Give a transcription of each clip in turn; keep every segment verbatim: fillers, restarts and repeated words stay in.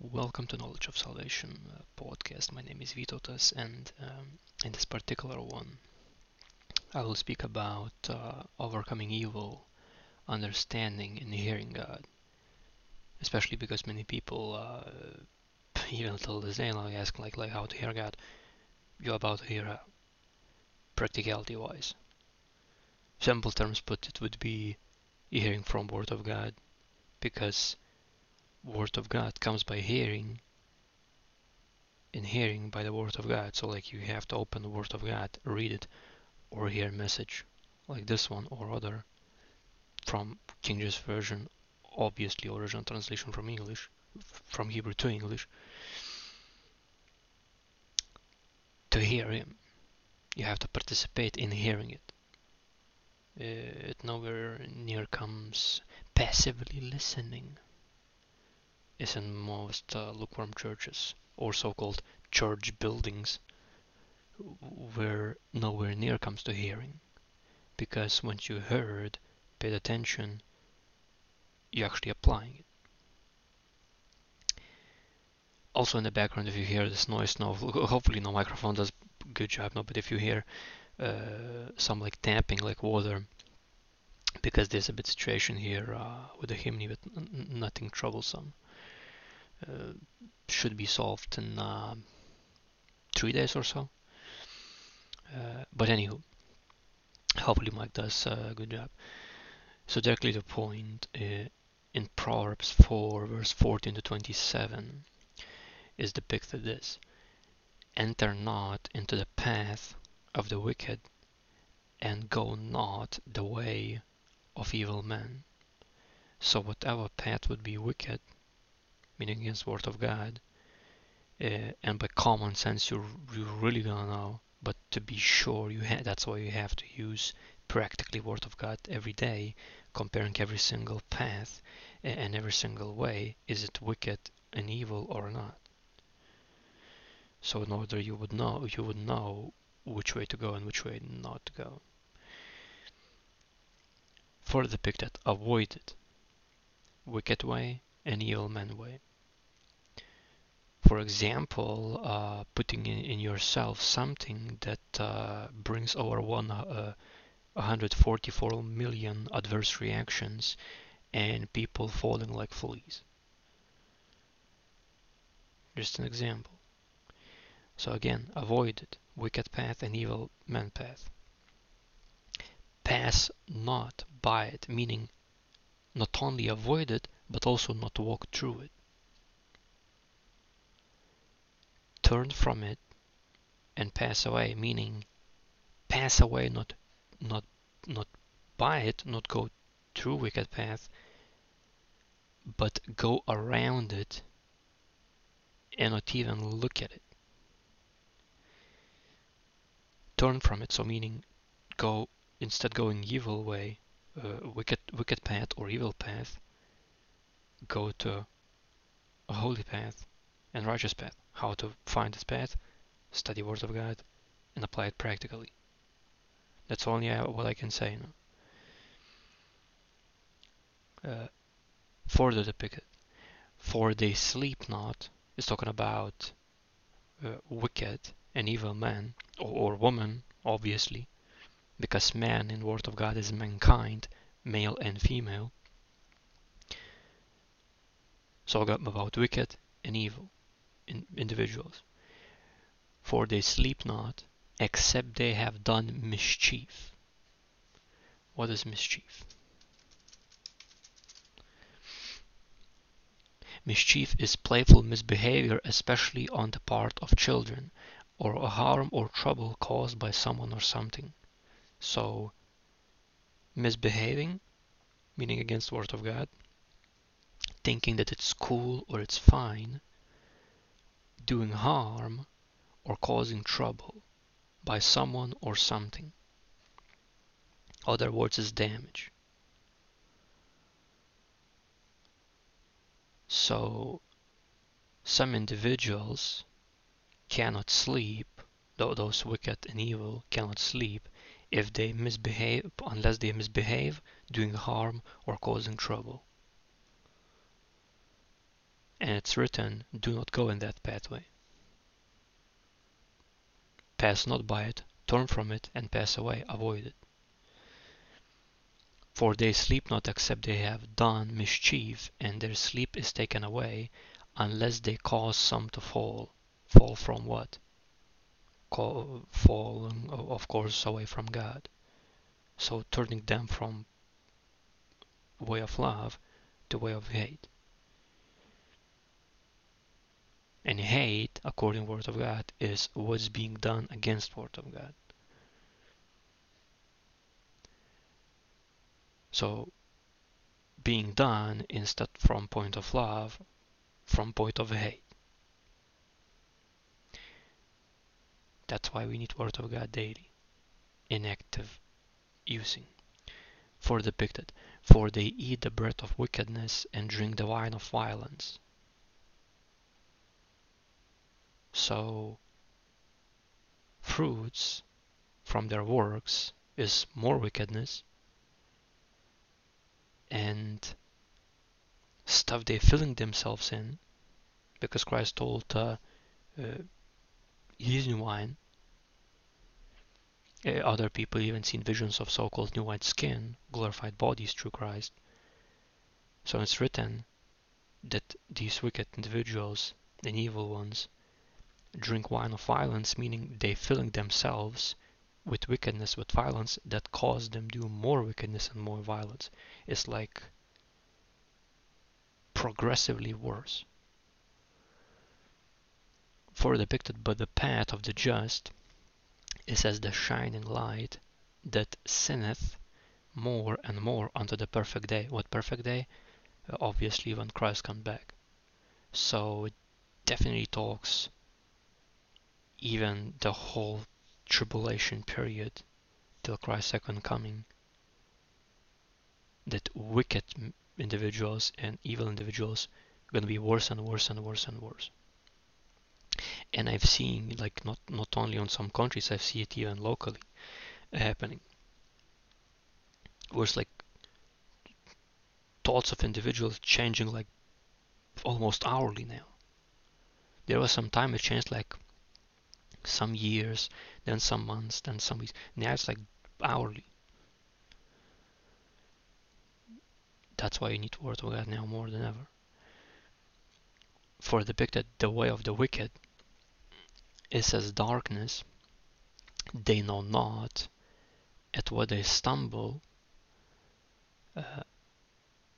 Welcome to Knowledge of Salvation uh, podcast. My name is Vytautas, and um, in this particular one, I will speak about uh, overcoming evil, understanding and hearing God. Especially because many people, uh, even till this day, like ask like like how to hear God. You're about to hear uh, practicality-wise. Simple terms put, it would be hearing from Word of God, because Word of God comes by hearing, and hearing by the Word of God. So like you have to open the Word of God, read it, or hear a message like this one or other from King James Version, obviously original translation from English, from Hebrew to English. To hear Him, you have to participate in hearing it. Uh, it nowhere near comes passively listening. Is in most uh, lukewarm churches or so-called church buildings, where nowhere near comes to hearing, because once you heard, paid attention, you're actually applying it. Also in the background, if you hear this noise, no, hopefully no microphone does good job, no, but if you hear uh, some like tapping, like water, because there's a bit situation here uh, with the hymn, but n- nothing troublesome. Uh, should be solved in uh, three days or so. Uh, but anywho, hopefully Mike does a good job. So directly to the point, uh, in Proverbs four, verse fourteen to twenty-seven, is depicted this: "Enter not into the path of the wicked, and go not the way of evil men." So whatever path would be wicked, meaning against the Word of God, uh, and by common sense you're, you're really gonna know, but to be sure, you ha- that's why you have to use practically Word of God every day, comparing every single path and, and every single way, is it wicked and evil or not? So in order you would know, you would know which way to go and which way not to go. Further depicted, avoid it, wicked way and evil man way. For example, uh, putting in, in yourself something that uh, brings over one, uh, one hundred forty-four million adverse reactions and people falling like fleas. Just an example. So again, avoid it, wicked path and evil man path. Pass not by it, meaning not only avoid it, but also not walk through it. Turn from it and pass away, meaning pass away, not not not by it, not go through wicked path, but go around it and not even look at it. Turn from it, so meaning go, instead going evil way, uh, wicked wicked path or evil path, go to a holy path and righteous path. How to find this path? Study Word of God and apply it practically. That's only uh, what I can say. No? Uh, further depicted, for they sleep not, is talking about uh, wicked and evil man or, or woman, obviously, because man in Word of God is mankind, male and female. So about wicked and evil in individuals. For they sleep not, except they have done mischief. What is mischief? Mischief is playful misbehavior, especially on the part of children, or a harm or trouble caused by someone or something. So, misbehaving, meaning against the Word of God, thinking that it's cool or it's fine, doing harm or causing trouble by someone or something. Other words is damage. So some individuals cannot sleep, though those wicked and evil cannot sleep if they misbehave, unless they misbehave, doing harm or causing trouble. and it's written, do not go in that pathway. Pass not by it, turn from it, and pass away, avoid it. For they sleep not except they have done mischief, and their sleep is taken away, unless they cause some to fall. Fall from what? Fall, of course, away from God. So turning them from way of love to way of hate. And hate, according to the Word of God, is what's being done against the Word of God. So, being done instead from point of love, from point of hate. That's why we need Word of God daily, in active using. For depicted, for they eat the bread of wickedness and drink the wine of violence. So, fruits from their works is more wickedness, and stuff they're filling themselves in, because Christ told uh, uh, he's new wine. Uh, other people even seen visions of so-called new white skin, glorified bodies through Christ. So it's written that these wicked individuals and evil ones drink wine of violence, meaning they filling themselves with wickedness, with violence, that caused them to do more wickedness and more violence. It's like progressively worse. For depicted, but the path of the just is as the shining light that sinneth more and more unto the perfect day. What perfect day? Obviously when Christ comes back. So it definitely talks even the whole tribulation period till Christ's second coming, that wicked individuals and evil individuals are going to be worse and worse and worse and worse. And I've seen, like, not not only on some countries, I've seen it even locally happening, where it's like thoughts of individuals changing like almost hourly now. There was some time it changed like some years, then some months, then some weeks. Now it's like hourly. That's why you need Word of God now more than ever. For depicted, the way of the wicked is as darkness. They know not at what they stumble. Uh,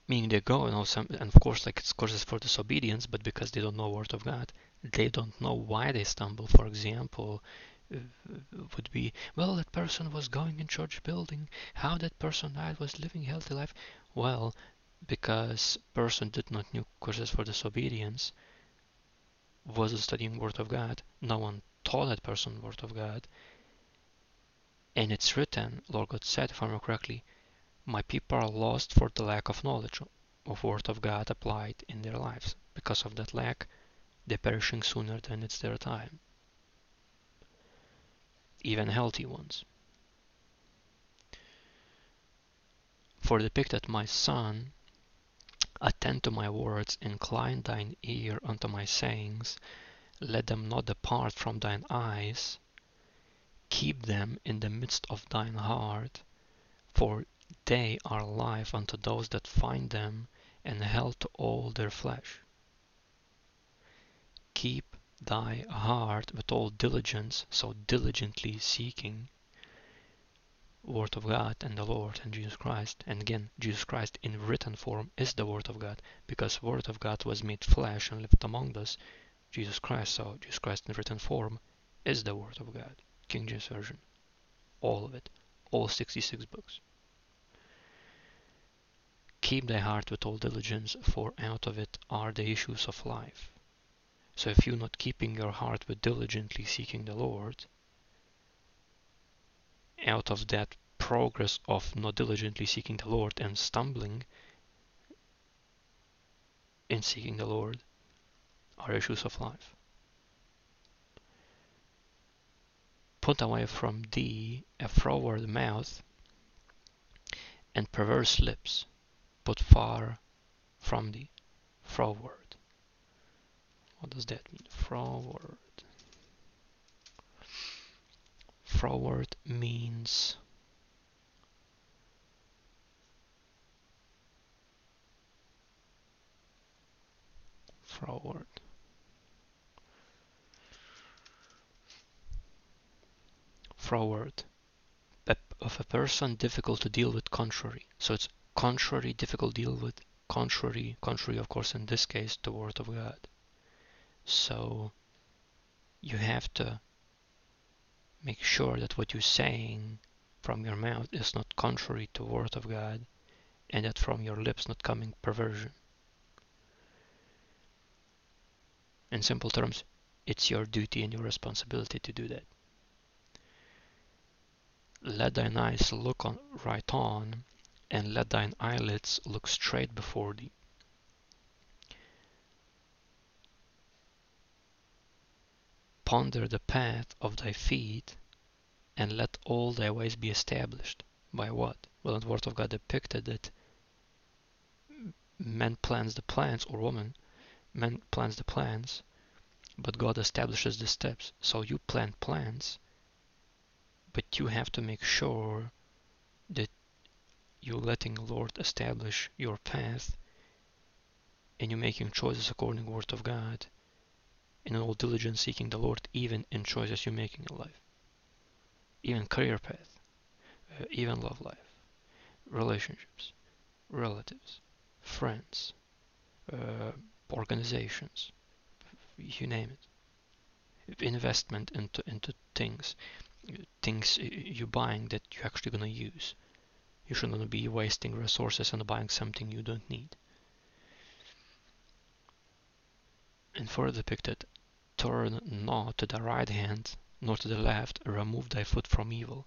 meaning they go, you know, some, and of course, like it's courses for disobedience, but because they don't know Word of God, they don't know why they stumble. For example, uh, would be, well, that person was going in church building, how that person died, was living healthy life. Well, because person did not know courses for disobedience, wasn't studying Word of God, no one taught that person Word of God, and it's written, Lord God said, if I remember correctly, my people are lost for the lack of knowledge of Word of God applied in their lives. Because of that lack, they're perishing sooner than it's their time. Even healthy ones. For depicted, my son, attend to my words, incline thine ear unto my sayings, let them not depart from thine eyes, keep them in the midst of thine heart, for they are life unto those that find them, and health to all their flesh. Keep thy heart with all diligence, so diligently seeking Word of God and the Lord and Jesus Christ. And again, Jesus Christ in written form is the Word of God, because Word of God was made flesh and lived among us. Jesus Christ, so Jesus Christ in written form is the Word of God. King James Version. All of it. All sixty-six books. Keep thy heart with all diligence, for out of it are the issues of life. So if you're not keeping your heart with diligently seeking the Lord, out of that progress of not diligently seeking the Lord and stumbling in seeking the Lord are issues of life. Put away from thee a froward mouth and perverse lips, put far from thee, froward. What does that mean? Forward. Forward means forward. Forward. A, of a person difficult to deal with, contrary. So it's contrary, difficult deal with, contrary, contrary of course in this case the word of God. So you have to make sure that what you're saying from your mouth is not contrary to the word of God, and that from your lips not coming perversion. In simple terms, it's your duty and your responsibility to do that. Let thine eyes look on, right on, and let thine eyelids look straight before thee. Ponder the path of thy feet, and let all thy ways be established. By what? Well, the Word of God depicted that man plans the plans, or woman, man plans the plans, but God establishes the steps. So you plan plans, but you have to make sure that you're letting the Lord establish your path, and you're making choices according to the Word of God, in all diligence seeking the Lord, even in choices you're making in life, even career path, uh, even love life, relationships, relatives, friends, uh, organizations, you name it, investment into into things, things you're buying that you're actually going to use. You shouldn't be wasting resources and buying something you don't need. And further depicted, turn not to the right hand, nor to the left, remove thy foot from evil.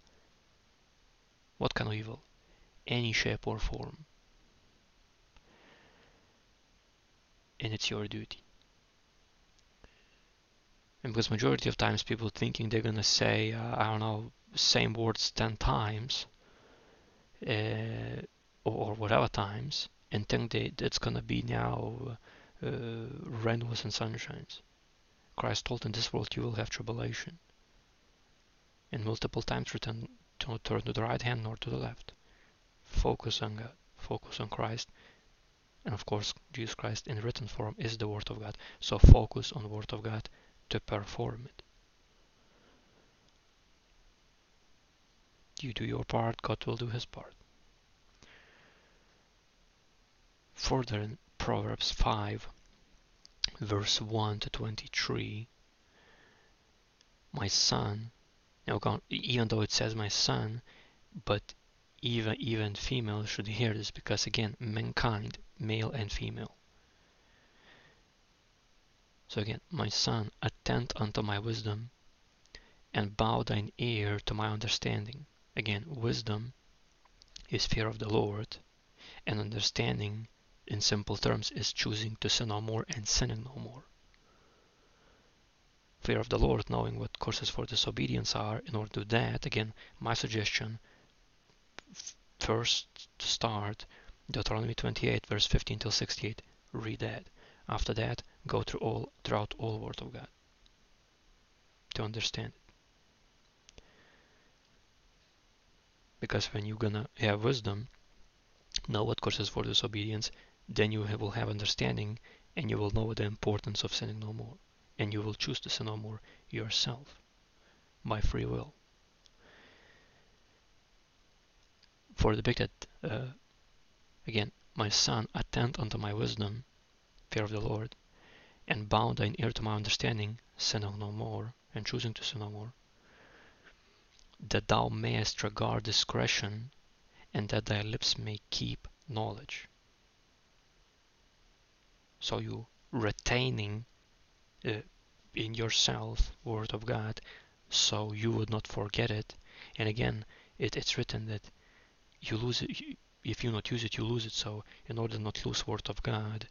What kind of evil? Any shape or form. And it's your duty. And because majority of times people thinking they're gonna say, uh, I don't know, same words ten times, uh, or whatever times, and think that it's gonna be now... Uh, Uh, rainbows and sunshines. Christ told, in this world you will have tribulation. And multiple times return, don't turn to the right hand nor to the left. Focus on God. Focus on Christ. And of course, Jesus Christ in written form is the Word of God. So focus on the Word of God to perform it. You do your part, God will do His part. Further in Proverbs five, verse one to twenty-three, my son, now even though it says my son, but even even female should hear this, because again, mankind, male and female. So again, my son, attend unto my wisdom, and bow thine ear to my understanding. Again, wisdom is fear of the Lord, and understanding, in simple terms, is choosing to sin no more and sinning no more. Fear of the Lord, knowing what courses for disobedience are. In order to do that, again, my suggestion, first to start, Deuteronomy twenty-eight, verse fifteen till sixty-eight, read that. After that, go through all, throughout all Word of God to understand it. Because when you're gonna have wisdom, know what courses for disobedience, then you will have understanding, and you will know the importance of sinning no more, and you will choose to sin no more yourself by free will. For the depicted, uh, again, my son, attend unto my wisdom, fear of the Lord, and bow thine ear to my understanding, sin no more, and choosing to sin no more, that thou mayest regard discretion, and that thy lips may keep knowledge. So you retaining uh, in yourself Word of God, so you would not forget it. And again, it, it's written that you lose it, you, if you not use it, you lose it. So in order not to lose Word of God,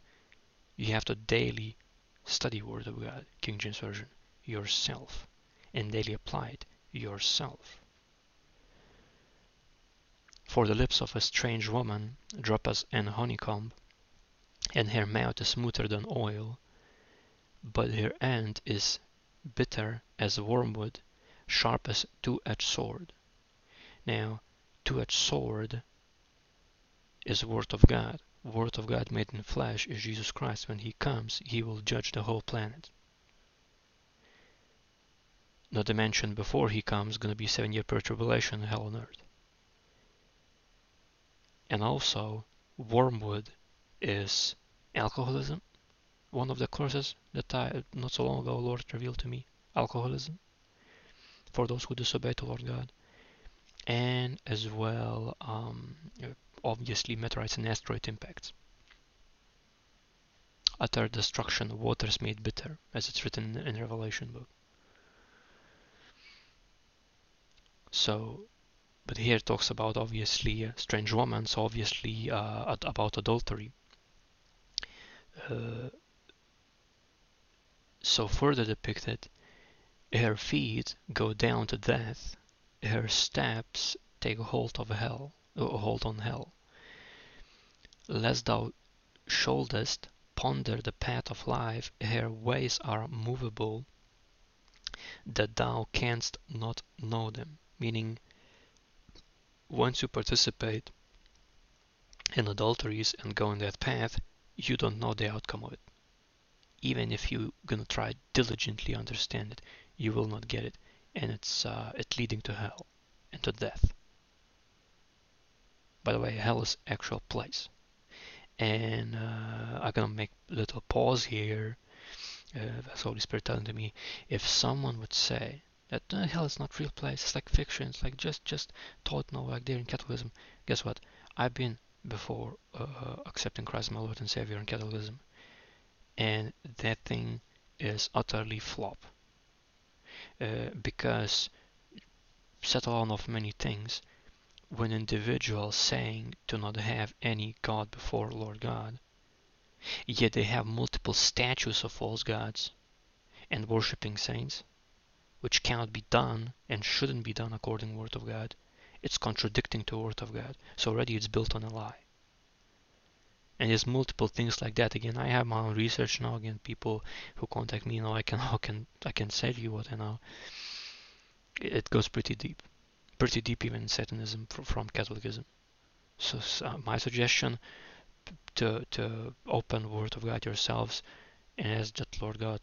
you have to daily study Word of God, King James Version, yourself, and daily apply it yourself. For the lips of a strange woman drop as an honeycomb, and her mouth is smoother than oil, but her end is bitter as wormwood, sharp as two-edged sword. Now, two-edged sword is word of God. Word of God made in flesh is Jesus Christ. When he comes, he will judge the whole planet. Not to mention, before he comes, going to be seven year tribulation, hell on earth. And also, wormwood is alcoholism. One of the courses that I, not so long ago, Lord revealed to me, alcoholism, for those who disobey the Lord God. And as well, um, obviously, meteorites and asteroid impacts. Utter destruction, waters made bitter, as it's written in Revelation book. So, but here it talks about obviously a strange woman, so obviously uh, ad about adultery. Uh, so further depicted, her feet go down to death, her steps take hold of hell, uh, hold on hell. Lest thou shouldest ponder the path of life, her ways are movable, that thou canst not know them. Meaning, once you participate in adulteries and go on that path, you don't know the outcome of it. Even if you're gonna try diligently understand it, you will not get it, and it's uh, it's leading to hell and to death. By the way, hell is actual place, and uh, I'm gonna make a little pause here. Uh, that's Holy Spirit telling to me, if someone would say that uh, hell is not real place, it's like fiction, it's like just just thought now, like there in Catholicism. Guess what? I've been before uh, accepting Christ my Lord and Savior in Catholicism, and that thing is utterly flop, uh, because settle on of many things, when individuals saying to not have any God before Lord God, yet they have multiple statues of false gods and worshipping saints, which cannot be done and shouldn't be done according to the Word of God. It's contradicting to the Word of God. So already it's built on a lie. And there's multiple things like that. Again, I have my own research now. Again, people who contact me, you know, I can, I can, I can say to you what I know. It goes pretty deep. Pretty deep even in Satanism from Catholicism. So uh, my suggestion, to, to open the Word of God yourselves and ask that Lord God,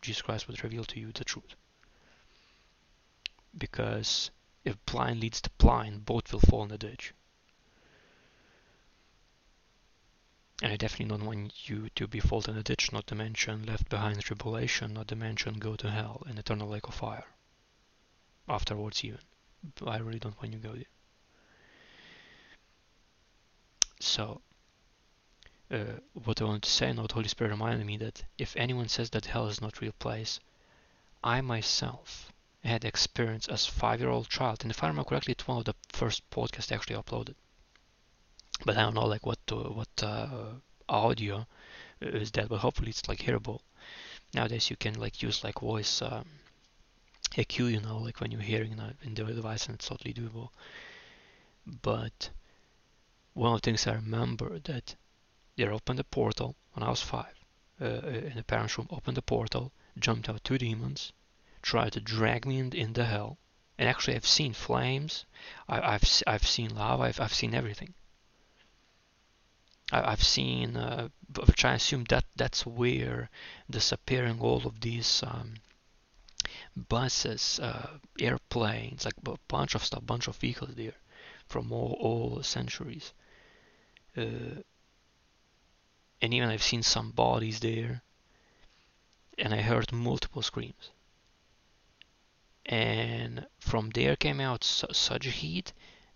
Jesus Christ, would reveal to you the truth. Because if blind leads to blind, both will fall in the ditch. And I definitely don't want you to be fallen in the ditch, not to mention left behind in tribulation, not to mention go to hell and eternal lake of fire. Afterwards even. I really don't want you to go there. So, uh, what I want to say now, the Holy Spirit reminded me that if anyone says that hell is not a real place, I myself had experience as five-year-old child, and if I remember correctly, it's one of the first podcasts actually uploaded. But I don't know like what to, what uh, audio is that, but hopefully it's like hearable. Nowadays you can like use like voice um, A Q, you know, like when you're hearing uh, in the device, and it's totally doable. But one of the things I remember that they opened the portal when I was five, uh, in the parents' room, opened the portal, jumped out two demons, tried to drag me in, in the hell, and actually I've seen flames, I, I've I've seen lava, I've I've seen everything. I, I've seen, uh, which I assume that that's where disappearing all of these um, buses, uh, airplanes, like a bunch of stuff, bunch of vehicles there, from all all centuries, uh, and even I've seen some bodies there, and I heard multiple screams. And from there came out su such heat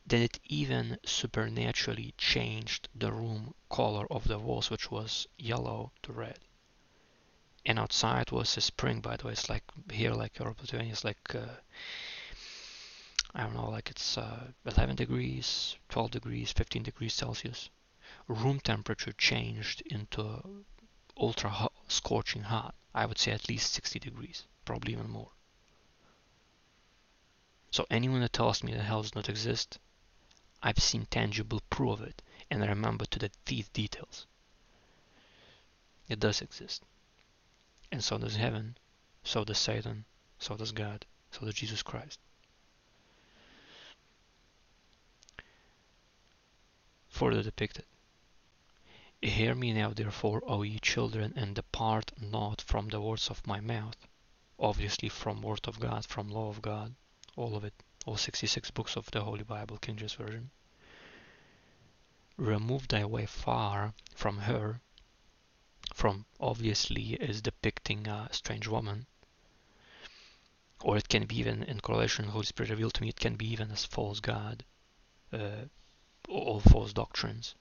that it even supernaturally changed the room color of the walls, which was yellow to red. And outside was a spring, by the way. It's like here, like Europe, it's like uh, I don't know, like it's uh, eleven degrees, twelve degrees, fifteen degrees Celsius. Room temperature changed into ultra hot, scorching hot. I would say at least sixty degrees, probably even more. So anyone that tells me that hell does not exist, I've seen tangible proof of it, and I remember to the teeth details. It does exist. And so does heaven, so does Satan, so does God, so does Jesus Christ. Further depicted. Hear me now, therefore, O ye children, and depart not from the words of my mouth. Obviously from Word of God, from Law of God, all of it, all sixty-six books of the Holy Bible, King James Version. Remove thy way far from her, from obviously is depicting a strange woman, or it can be even in correlation, Holy Spirit revealed to me, it can be even as false God, uh, all false doctrines,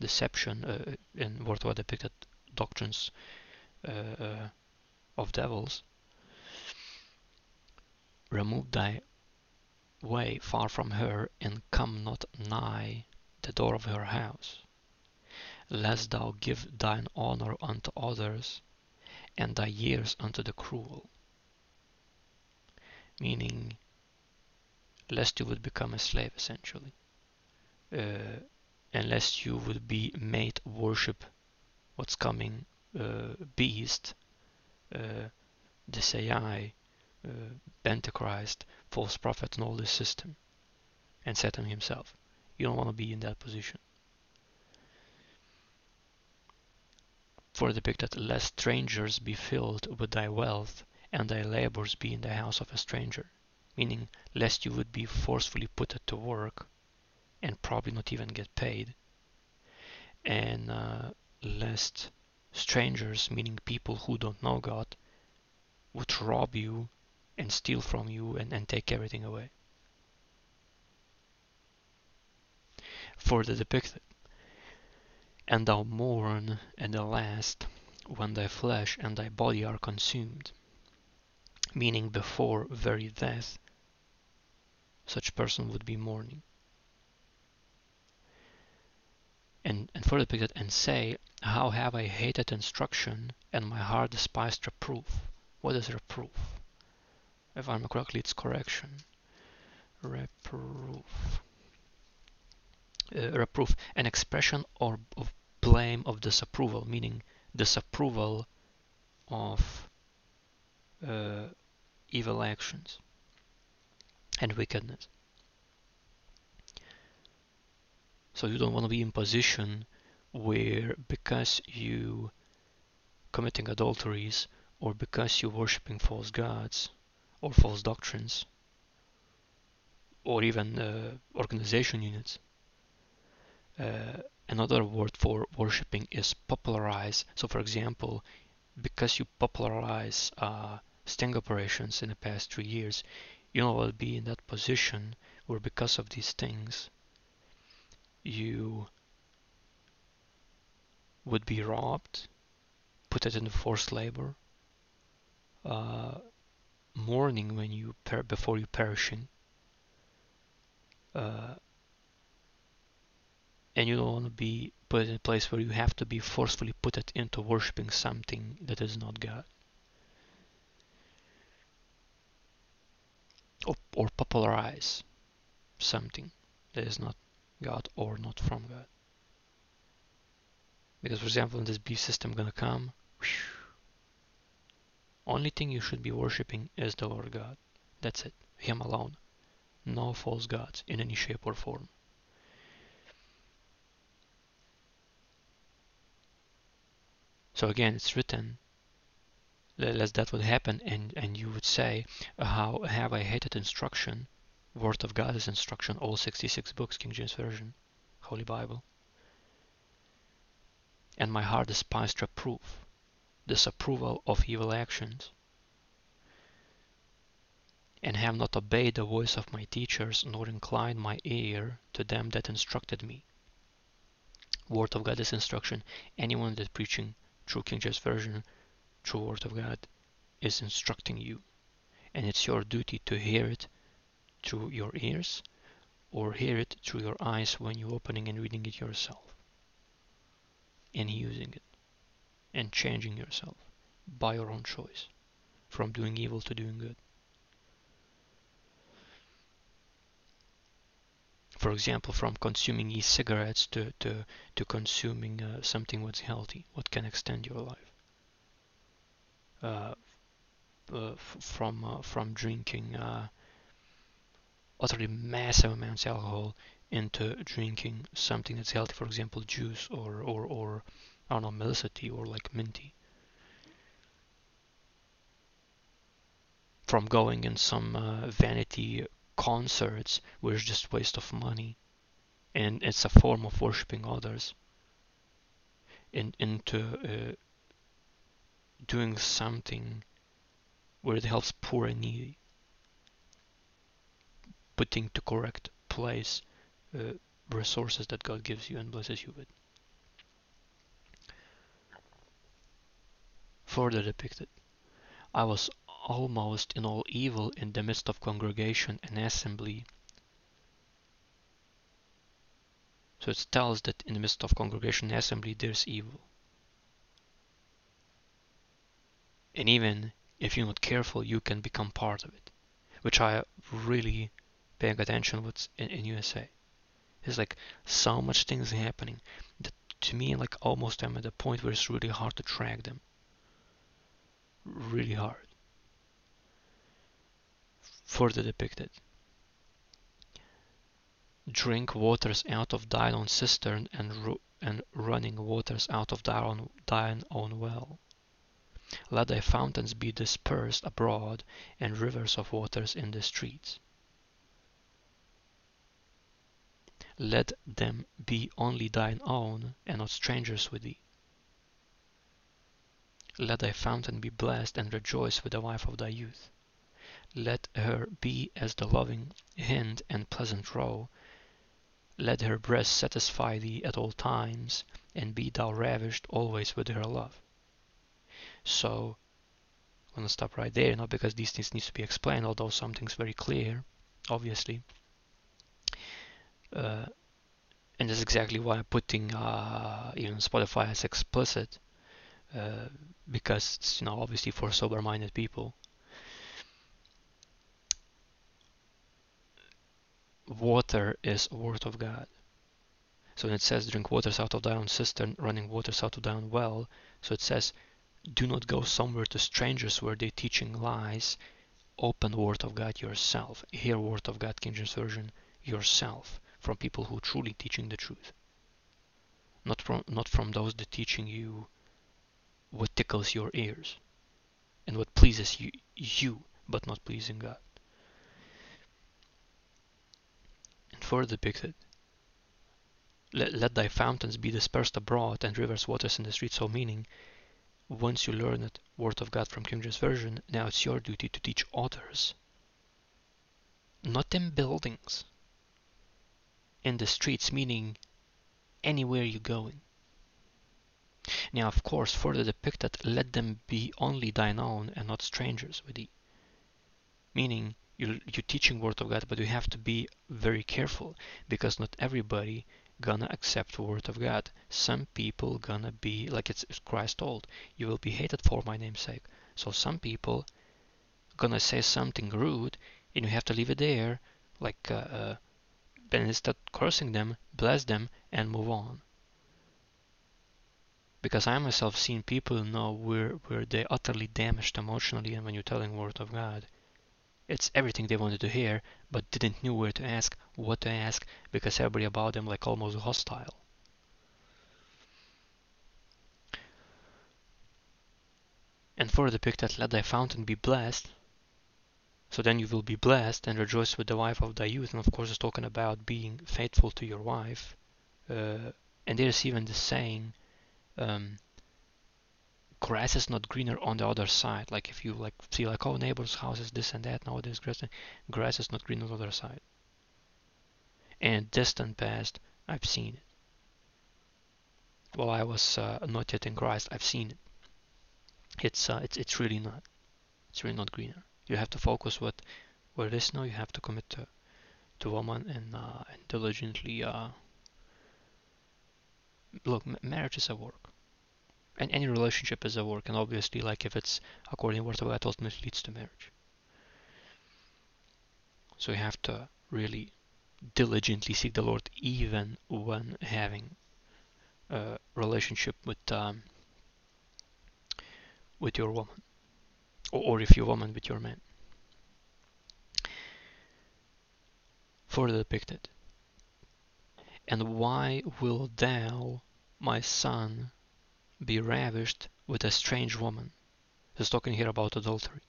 deception, uh, in Word of God depicted doctrines uh, uh, of devils. Remove thy way far from her, and come not nigh the door of her house, lest thou give thine honor unto others, and thy years unto the cruel. Meaning, lest you would become a slave, essentially. Uh, unless you would be made worship what's coming, uh, beast, uh, this A I, Uh, Antichrist, false prophet, and all this system, and Satan himself. You don't want to be in that position. For depicted, lest strangers be filled with thy wealth, and thy labors be in the house of a stranger, meaning lest you would be forcefully put to work, and probably not even get paid, and uh, lest strangers, meaning people who don't know God, would rob you and steal from you and, and take everything away. Further depicted, and thou mourn at the last when thy flesh and thy body are consumed, meaning before very death, such person would be mourning. And, and further depicted, and say, how have I hated instruction, and my heart despised reproof. What is reproof? If I'm correctly, it's correction. Reproof. Uh, reproof. An expression or of blame of disapproval, meaning disapproval of uh, evil actions and wickedness. So you don't want to be in position where, because you committing adulteries or because you're worshipping false gods, or false doctrines, or even uh, organization units. Uh, another word for worshipping is popularize. So for example, because you popularize uh, sting operations in the past three years, you will be in that position where because of these things, you would be robbed, put it in forced labor, uh, mourning when you per before you perishing, uh, and you don't want to be put in a place where you have to be forcefully put it into worshiping something that is not God, or, or popularize something that is not God or not from God. Because, for example, in this beast system gonna come. Whew, only thing you should be worshipping is the Lord God. That's it. Him alone. No false gods in any shape or form. So again, it's written, lest that would happen, and, and you would say, how have I hated instruction? Word of God is instruction, all sixty-six books, King James Version, Holy Bible. And my heart despised reproof. Disapproval of evil actions, and have not obeyed the voice of my teachers, nor inclined my ear to them that instructed me. Word of God is instruction. Anyone that's preaching true King James Version, true Word of God, is instructing you, and it's your duty to hear it through your ears, or hear it through your eyes when you're opening and reading it yourself, and using it. And changing yourself by your own choice from doing evil to doing good. For example, from consuming e-cigarettes to, to, to consuming uh, something that's healthy, what can extend your life. uh, uh, f- from uh, from drinking uh, utterly massive amounts of alcohol into drinking something that's healthy, for example, juice or, or, or I don't know, Melissa tea or like mint tea. From going in some uh, vanity concerts where it's just waste of money and it's a form of worshipping others, and into uh, doing something where it helps poor and needy, putting to correct place uh, resources that God gives you and blesses you with. Further depicted, I was almost in all evil in the midst of congregation and assembly. So it tells that in the midst of congregation and assembly there's evil. And even if you're not careful, you can become part of it, which I really paying attention what's in, in U S A. It's like so much things happening that to me, like almost I'm at a point where it's really hard to track them. Really hard. Further depicted, drink waters out of thine own cistern and ru- and running waters out of thine own, thine own well. Let thy fountains be dispersed abroad and rivers of waters in the streets. Let them be only thine own and not strangers with thee. Let thy fountain be blessed and rejoice with the wife of thy youth. Let her be as the loving hind and pleasant roe. Let her breast satisfy thee at all times, and be thou ravished always with her love. So, I'm going to stop right there, you know, because these things need to be explained, although something's very clear, obviously. Uh, and that's exactly why I'm putting uh, even Spotify as explicit, uh, because it's, you know, obviously for sober-minded people. Water is word of God. So when it says drink waters out of thy own cistern, running waters out of thy own well, so it says do not go somewhere to strangers where they're teaching lies. Open word of God yourself. Hear word of God, King James Version, yourself from people who are truly teaching the truth. Not from not from those that teaching you what tickles your ears and what pleases you, you but not pleasing God. Further depicted, let, let thy fountains be dispersed abroad and rivers waters in the streets. So meaning, once you learn it, word of God from King James Version, now it's your duty to teach others, not in buildings, in the streets, meaning anywhere you're going. Now of course, further depicted, let them be only thine own and not strangers with thee, meaning You're, you're teaching word of God, but you have to be very careful because not everybody gonna accept word of God. Some people gonna be like it's, it's Christ told, you will be hated for my name's sake. So some people gonna say something rude, and you have to leave it there. Like uh, uh, then instead of cursing them, bless them and move on. Because I myself seen people know where where they utterly damaged emotionally, and when you're telling word of God, it's everything they wanted to hear, but didn't know where to ask, what to ask, because everybody about them like almost hostile. And further depicted, let thy fountain be blessed, so then you will be blessed and rejoice with the wife of thy youth. And of course it's talking about being faithful to your wife. Uh, and there's even the saying, um, grass is not greener on the other side. Like if you like see like oh neighbors' houses this and that, nowadays grass grass is not green on the other side. And distant past, I've seen it. While I was uh, not yet in Christ, I've seen it. It's uh, it's it's really not. It's really not greener. You have to focus what where it is now. You have to commit to to woman and uh, and diligently. Uh, look, m- marriage is a work. And any relationship is a work, and obviously, like if it's according to the word of God, ultimately leads to marriage. So you have to really diligently seek the Lord, even when having a relationship with um, with your woman. or if you woman with your man. Further depicted. And why wilt thou, my son, be ravished with a strange woman? He's talking here about adultery.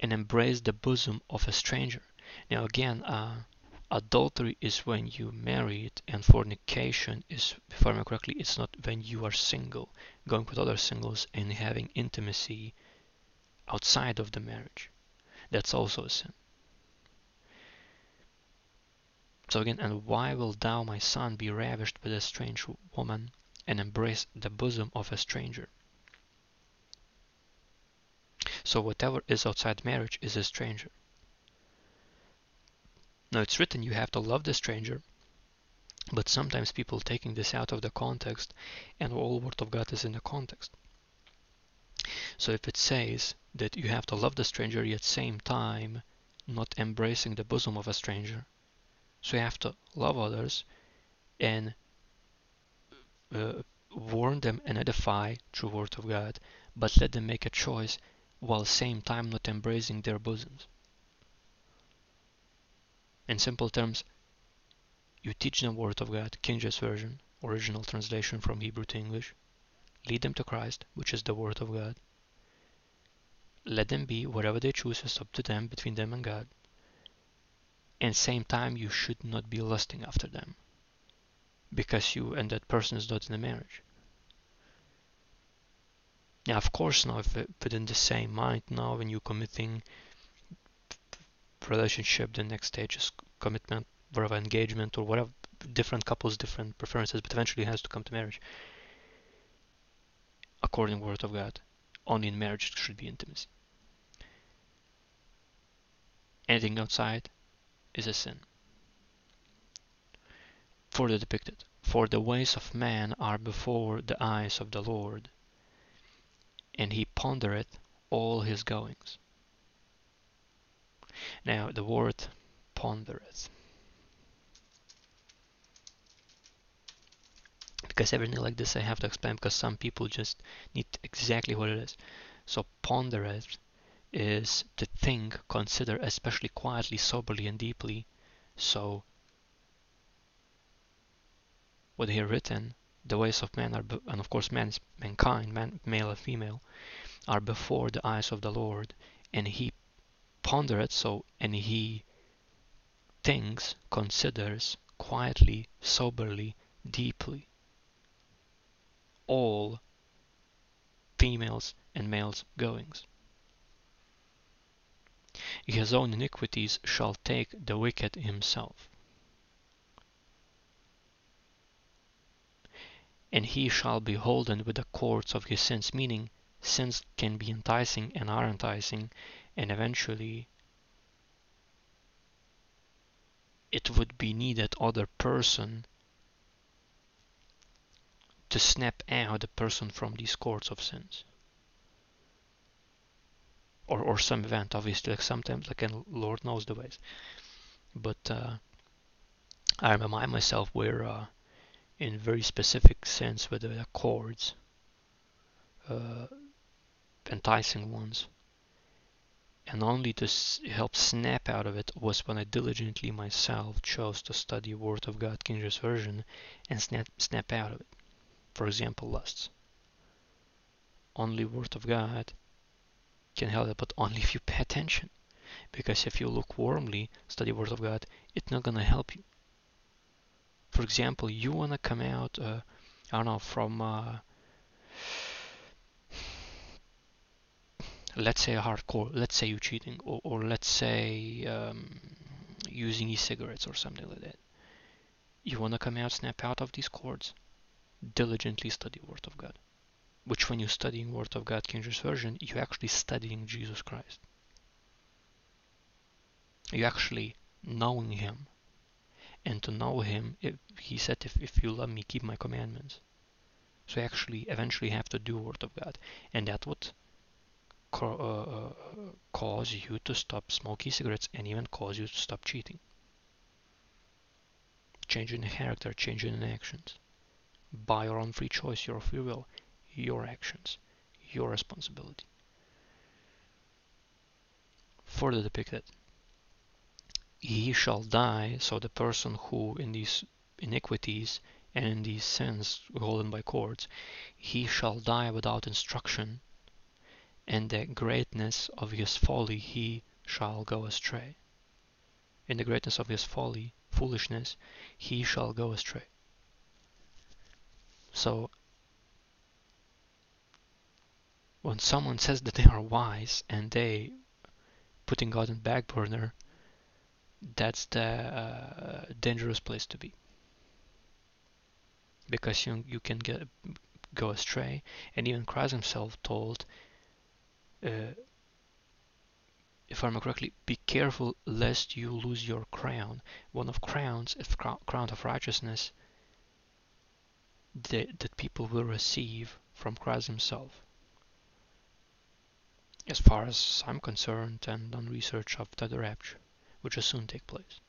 And embrace the bosom of a stranger. Now again, uh, adultery is when you married, and fornication is, if I remember correctly, it's not when you are single, going with other singles and having intimacy outside of the marriage. That's also a sin. So again, and why wilt thou, my son, be ravished with a strange woman and embrace the bosom of a stranger? So whatever is outside marriage is a stranger. Now it's written you have to love the stranger, but sometimes people taking this out of the context, and all Word of God is in the context. So if it says that you have to love the stranger, yet same time not embracing the bosom of a stranger, so you have to love others and uh, warn them and edify through Word of God, but let them make a choice while same time not embracing their bosoms. In simple terms, you teach them Word of God, King James Version, original translation from Hebrew to English, lead them to Christ, which is the Word of God, let them be whatever they choose is up to them, between them and God, and same time you should not be lusting after them, because you and that person is not in a marriage. Now, of course, now if within the same mind, now when you're committing relationship, the next stage is commitment, whatever engagement or whatever, different couples, different preferences, but eventually it has to come to marriage. According to the Word of God, only in marriage should be intimacy. Anything outside is a sin. Further depicted, for the ways of man are before the eyes of the Lord, and he pondereth all his goings. Now the word pondereth, because everything like this I have to explain, because some people just need exactly what it is. So pondereth is to think, consider, especially quietly, soberly and deeply. So what here written, the ways of men are, and of course man is mankind, man, male and female, are before the eyes of the Lord, and he pondereth, so, and he thinks, considers, quietly, soberly, deeply, all females and males' goings. His own iniquities shall take the wicked himself, and he shall be holden with the cords of his sins, meaning sins can be enticing and are enticing, and eventually it would be needed other person to snap out the person from these cords of sins, or or some event, obviously, like sometimes, like, and Lord knows the ways, but uh, I remember myself where uh, in very specific sense with the cords, uh, enticing ones, and only to s help snap out of it was when I diligently myself chose to study Word of God, King James Version, and snap snap out of it. For example, lusts. Only Word of God can help it, but only if you pay attention, because if you lukewarmly study Word of God, it's not gonna help you. For example, you want to come out, uh, I don't know, from, uh, let's say, a hardcore, let's say you're cheating, or, or let's say um, using e-cigarettes or something like that. You want to come out, snap out of these cords, diligently study Word of God. Which when you're studying Word of God, King James Version, you're actually studying Jesus Christ. You're actually knowing Him. And to know Him, if, He said, if, if you love me, keep my commandments. So you actually eventually have to do Word of God. And that would co uh, uh, cause you to stop smoking cigarettes, and even cause you to stop cheating. Changing in character, changing in actions. By your own free choice, your free will, your actions, your responsibility. further depicted. He shall die, so the person who in these iniquities and in these sins golden by cords, he shall die without instruction, and the greatness of his folly he shall go astray. In the greatness of his folly, foolishness, he shall go astray. So, when someone says that they are wise and they putting God in back burner, that's the uh, dangerous place to be, because you you can get go astray. And even Christ himself told, uh, if I'm correctly, be careful lest you lose your crown. One of crowns, is crown of righteousness, that, that people will receive from Christ himself. As far as I'm concerned, and on research after the rapture, which will soon take place.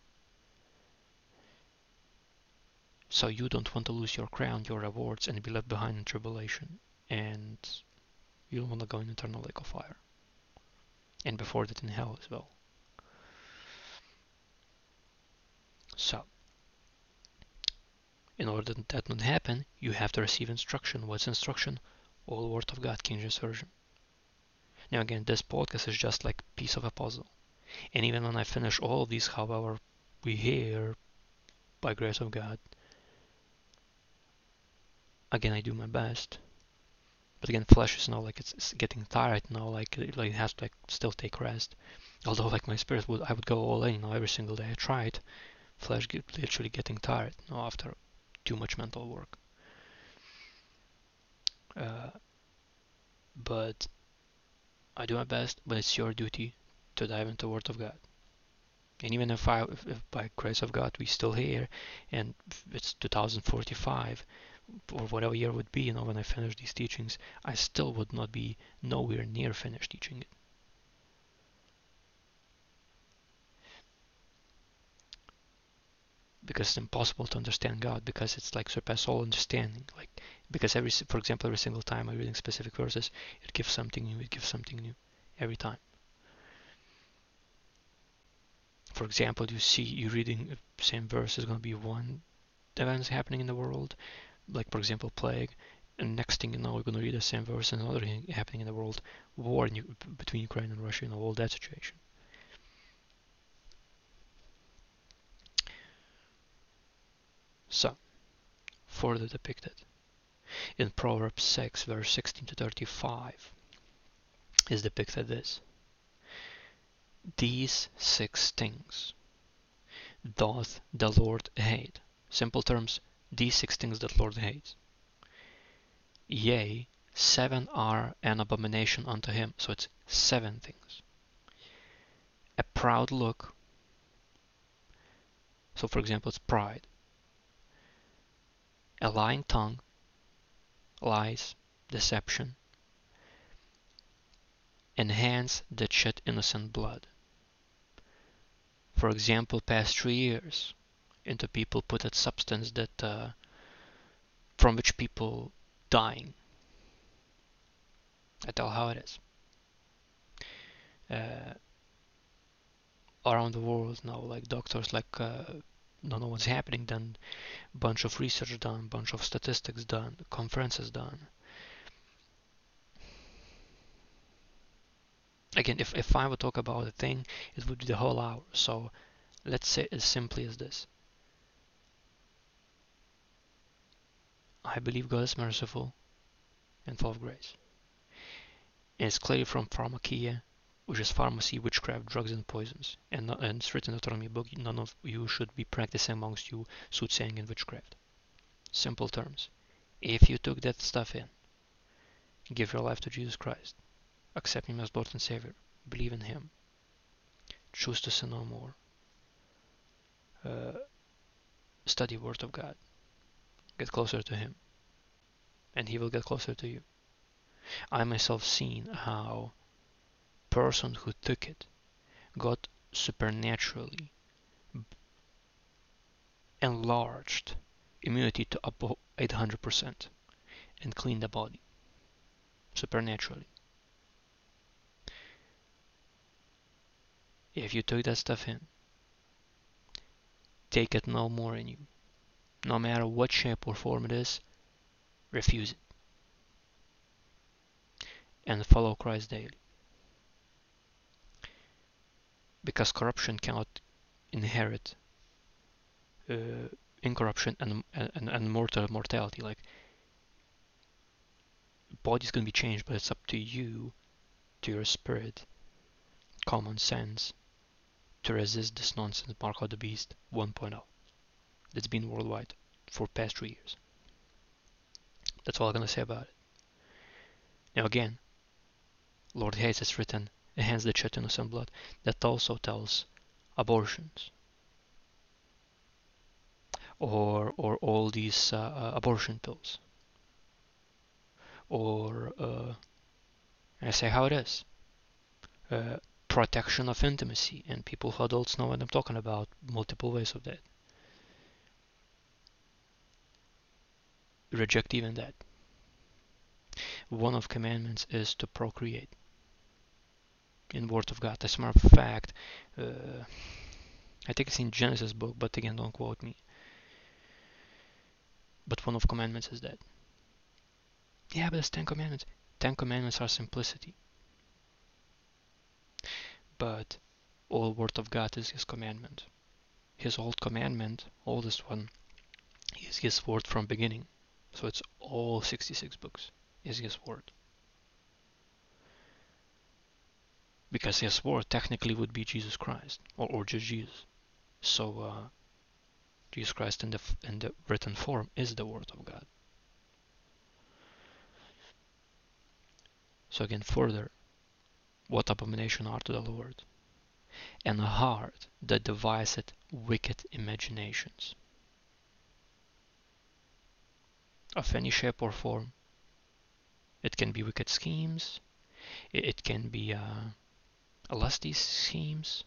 So you don't want to lose your crown, your rewards, and be left behind in tribulation, and you don't want to go in eternal lake of fire, and before that in hell as well. So, in order that that not happen, you have to receive instruction. What's instruction? All Word of God, King James Version. Now again, this podcast is just like a piece of a puzzle. And even when I finish all of these, however, we hear, by grace of God, again, I do my best. But again, flesh is now like it's, it's getting tired now, like, like it has to like, still take rest. Although like my spirit, would I would go all in, you know, every single day I tried. Flesh get, literally getting tired now after too much mental work. Uh, but I do my best, but it's your duty to dive into the Word of God. And even if, I, if, if by grace of God we still here, and it's two thousand forty-five or whatever year it would be, you know, when I finish these teachings, I still would not be nowhere near finished teaching it. Because it's impossible to understand God, because it's like surpass all understanding. Like because every, for example, every single time I'm reading specific verses, it gives something new. It gives something new every time. For example, you see, you're reading the same verse, is going to be one event happening in the world, like for example, plague, and next thing you know, you're going to read the same verse and another thing happening in the world, war in, between Ukraine and Russia, and you know, all that situation. So, further depicted in Proverbs six, verse sixteen to thirty-five, is depicted this. These six things doth the Lord hate. Simple terms, these six things that Lord hates. Yea, seven are an abomination unto him. So it's seven things. A proud look. So for example, it's pride. A lying tongue. Lies. Deception. And hands that shed innocent blood. For example, past three years into people put that substance that uh, from which people dying. I tell how it is. Uh, around the world now, like doctors, like uh, don't know what's happening. Then bunch of research done, bunch of statistics done, conferences done. Again, if, if I would talk about a thing, it would be the whole hour. So let's say as simply as this. I believe God is merciful and full of grace. And it's clearly from pharmakia, which is pharmacy, witchcraft, drugs, and poisons. And, not, and it's written in the Deuteronomy book, none of you should be practicing amongst you soothsaying and witchcraft. Simple terms. If you took that stuff in, give your life to Jesus Christ. Accept him as Lord and Savior. Believe in him. Choose to sin no more. Uh, study the Word of God. Get closer to him. And he will get closer to you. I myself seen how person who took it got supernaturally enlarged immunity to above eight hundred percent and cleaned the body. Supernaturally. if you took that stuff in. Take it no more in you. No matter what shape or form it is, refuse it. And follow Christ daily. Because corruption cannot inherit uh, incorruption and, and, and mortal mortality. Like, body's gonna be changed, but it's up to you, to your spirit, common sense, to resist this nonsense Mark of the Beast one point oh that's been worldwide for past three years. That's all I'm gonna say about it. Now again, Lord hates it's written, hence the shed innocent blood. That also tells abortions, or or all these uh, abortion pills, or uh, I say how it is, uh, protection of intimacy, and people who adults know what I'm talking about, multiple ways of that. Reject even that. One of commandments is to procreate. In Word of God, as a matter of fact, uh, I think it's in Genesis book, but again, don't quote me. But one of commandments is that. Yeah, but it's Ten Commandments. Ten Commandments are simplicity. But all Word of God is His commandment. His old commandment, oldest one, is His Word from beginning. So it's all sixty-six books is His Word. Because His Word technically would be Jesus Christ, or, or just Jesus. So uh, Jesus Christ in the in the written form is the Word of God. So again, further, what abomination are to the Lord? And a heart that deviseth wicked imaginations of any shape or form. It can be wicked schemes. It, it can be. Uh, Lust these schemes,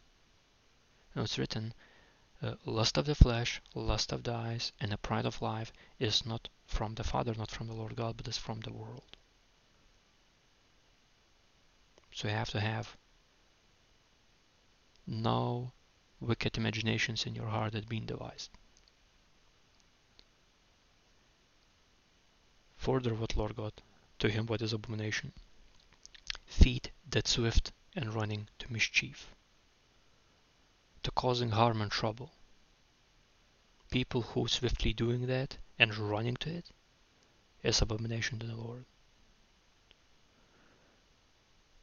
and it's written, uh, lust of the flesh, lust of the eyes, and the pride of life is not from the Father, not from the Lord God, but is from the world. So you have to have no wicked imaginations in your heart that been devised. Further, what Lord God, to him what is abomination, feet that swift and running to mischief, to causing harm and trouble. People who swiftly doing that and running to it is abomination to the Lord.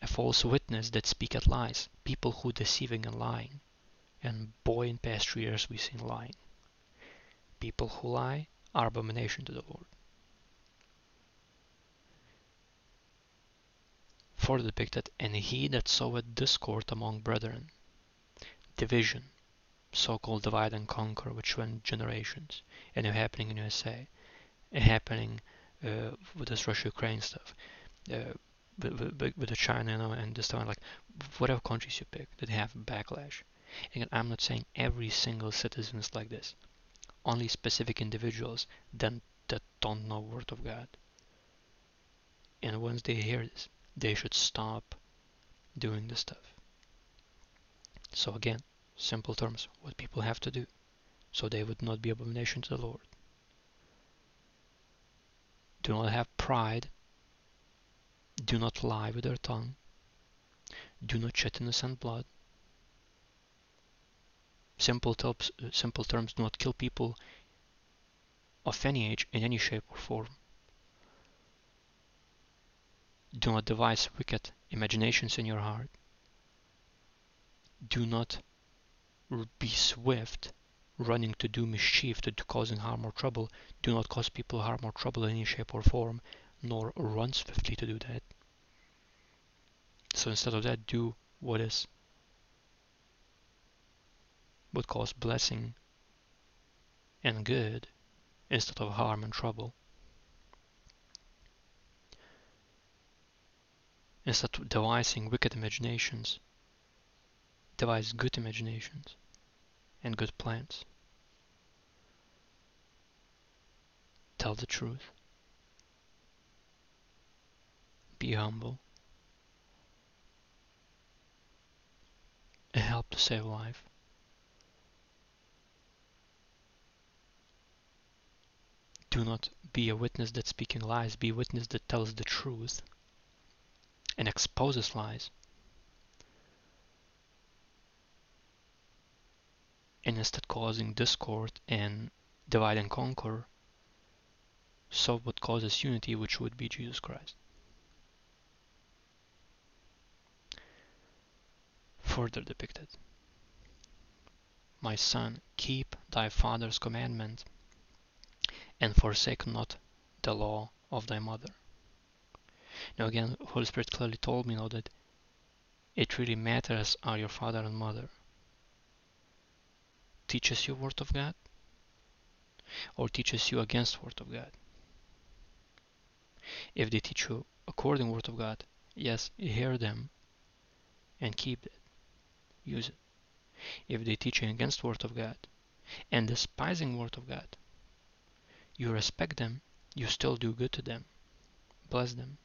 A false witness that speaketh lies, people who deceiving and lying, and boy, in past three years we've seen lying. People who lie are abomination to the Lord. Further depicted, and he that soweth discord among brethren, division, so-called divide and conquer, which went generations, and it happening in U S A, it happening uh, with this Russia-Ukraine stuff, uh, with, with, with the China, you know, and this stuff, like whatever countries you pick that have backlash. Again, I'm not saying every single citizen is like this, only specific individuals that, that don't know Word of God. And once they hear this, they should stop doing this stuff. So again, simple terms, what people have to do so they would not be abomination to the Lord. Do not have pride. Do not lie with their tongue. Do not shed innocent blood. Simple terms, simple terms, do not kill people of any age in any shape or form. Do not devise wicked imaginations in your heart. Do not be swift, running to do mischief, to causing harm or trouble. Do not cause people harm or trouble in any shape or form, nor run swiftly to do that. So instead of that, do what is would cause blessing and good, instead of harm and trouble. Instead of devising wicked imaginations, devise good imaginations and good plans. Tell the truth. Be humble. help to save a life. Do not be a witness that speaking lies, be a witness that tells the truth and exposes lies. And instead causing discord and divide and conquer, so what causes unity, which would be Jesus Christ. Further depicted, my son, keep thy father's commandment and forsake not the law of thy mother. Now again, Holy Spirit clearly told me now that it really matters are your father and mother teaches you Word of God or teaches you against Word of God. If they teach you according to Word of God, yes, hear them and keep it, use it. If they teach you against Word of God and despising Word of God, you respect them, you still do good to them, bless them,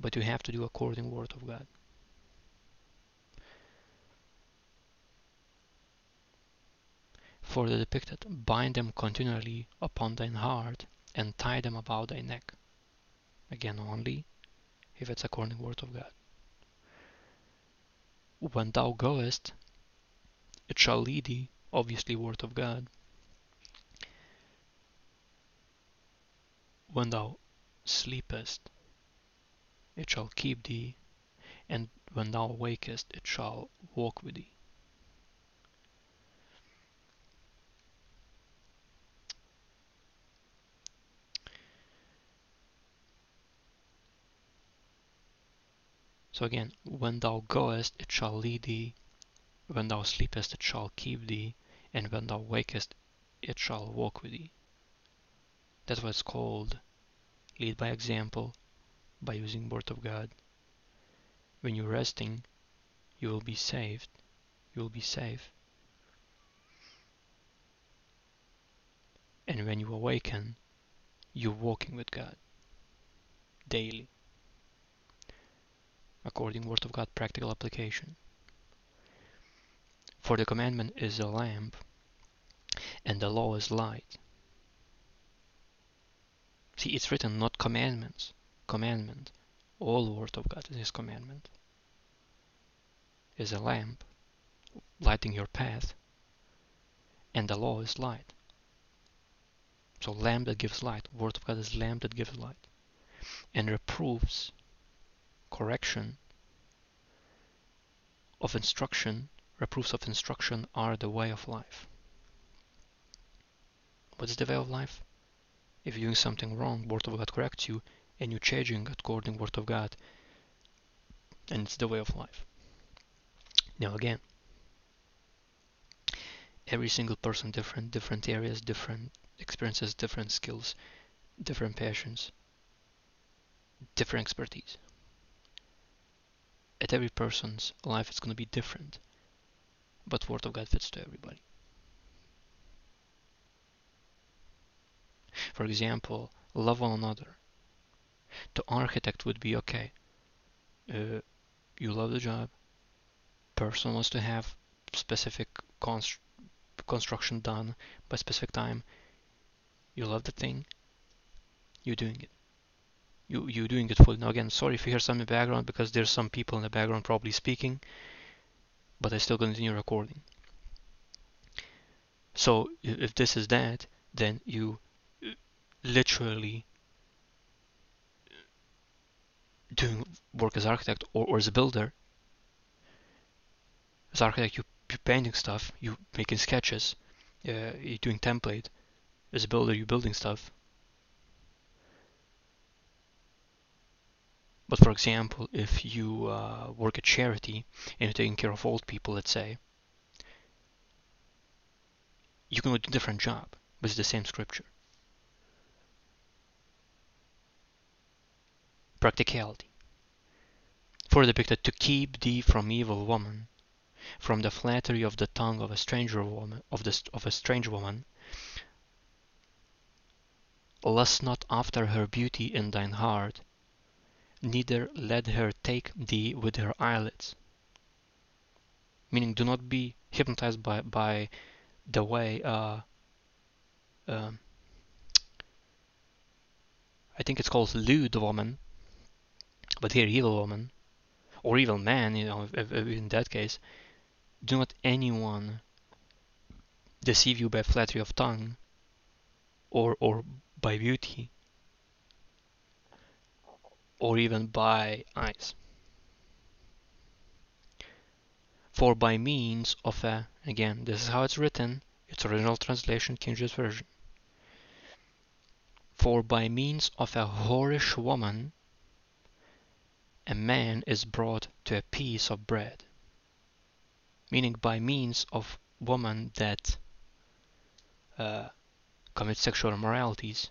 but you have to do according to Word of God. For the depicted, bind them continually upon thine heart and tie them about thy neck. Again, only if it's according to the Word of God. When thou goest, it shall lead thee, obviously Word of God. When thou sleepest, it shall keep thee, and when thou wakest, it shall walk with thee. So again, when thou goest, it shall lead thee, when thou sleepest, it shall keep thee, and when thou wakest, it shall walk with thee. That's what's called lead by example, by using Word of God. When you're resting, you will be saved, you will be safe. And when you awaken, you're walking with God daily. According to Word of God, practical application. For the commandment is a lamp, and the law is light. See, it's written not commandments, commandment. All Word of God is His commandment. Is a lamp, lighting your path, and the law is light. So lamp that gives light, Word of God is lamp that gives light, and reproves. Correction of instruction, reproofs of instruction are the way of life. What's the way of life? If you're doing something wrong, Word of God corrects you and you're changing according to Word of God, and it's the way of life. Now again, every single person different, different areas, different experiences, different skills, different passions, different expertise. At every person's life it's going to be different, but Word of God fits to everybody. For example, love one another. To architect would be okay, uh, you love the job, person wants to have specific const construction done by specific time, you love the thing, you're doing it. You, you're doing it fully. Now again, sorry if you hear some in the background, because there's some people in the background probably speaking, but I still continue recording. So if this is that, then you literally doing work as architect or, or as a builder. As architect, you, you're painting stuff, you're making sketches, uh, you're doing template. As a builder, you're building stuff. But for example, if you uh, work at charity and you're taking care of old people, let's say, you can do a different job with the same scripture. Practicality. For depicted, to keep thee from evil woman, from the flattery of the tongue of a stranger woman, of the of a strange woman. Lust not after her beauty in thine heart. Neither let her take thee with her eyelids. meaning do not be hypnotized by by the way uh, uh, I think it's called lewd woman, but here evil woman or evil man, you know, if, if in that case. Do not anyone deceive you by flattery of tongue or or by beauty or even by eyes. For by means of a, again, this is how it's written, its original translation, King James Version. For by means of a whorish woman, a man is brought to a piece of bread. Meaning by means of woman that uh, commits sexual immoralities,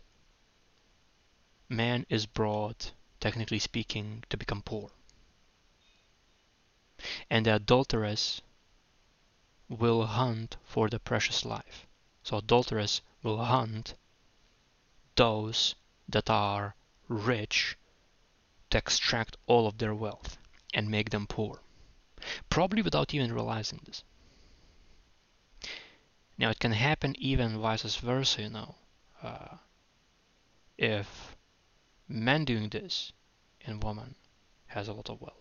man is brought, technically speaking, to become poor. And the adulteress will hunt for the precious life. So adulteress will hunt those that are rich to extract all of their wealth and make them poor, probably without even realizing this. Now it can happen even vice versa, you know. Uh, if men doing this and woman has a lot of wealth.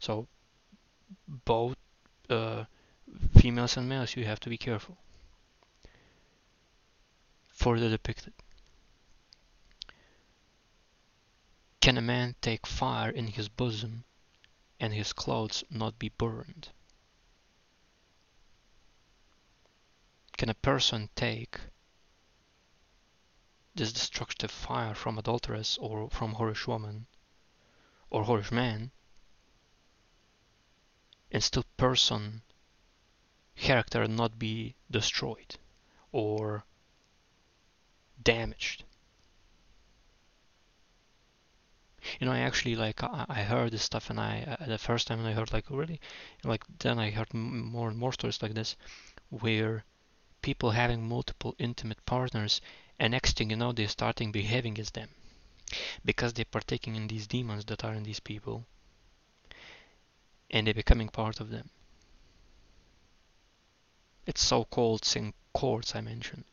So both uh, females and males, you have to be careful. Further depicted. Can a man take fire in his bosom and his clothes not be burned? Can a person take this destructive fire from adulteress or from whorish woman or whorish man and still person character not be destroyed or damaged? You know, I actually, like, I, I heard this stuff, and I, uh, the first time I heard, like, really, like, then I heard m more and more stories like this, where people having multiple intimate partners, and next thing you know, they're starting behaving as them, because they're partaking in these demons that are in these people, and they're becoming part of them. It's so-called sin courts I mentioned.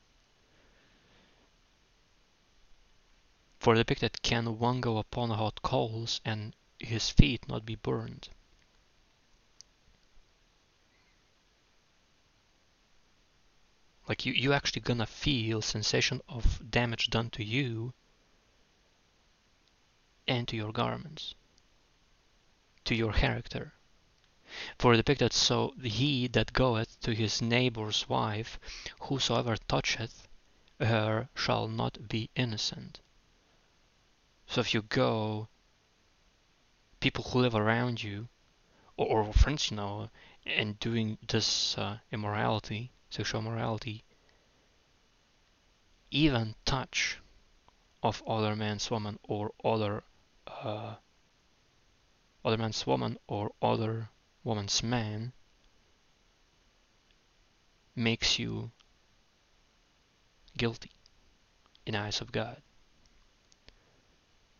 For depicted, can one go upon hot coals and his feet not be burned? Like you, you actually gonna feel sensation of damage done to you and to your garments, to your character. For depicted, so he that goeth to his neighbor's wife, whosoever toucheth her shall not be innocent. So if you go, people who live around you, or, or friends, you know, and doing this uh, immorality, sexual immorality, even touch of other man's woman or other uh, other man's woman or other woman's man makes you guilty in the eyes of God.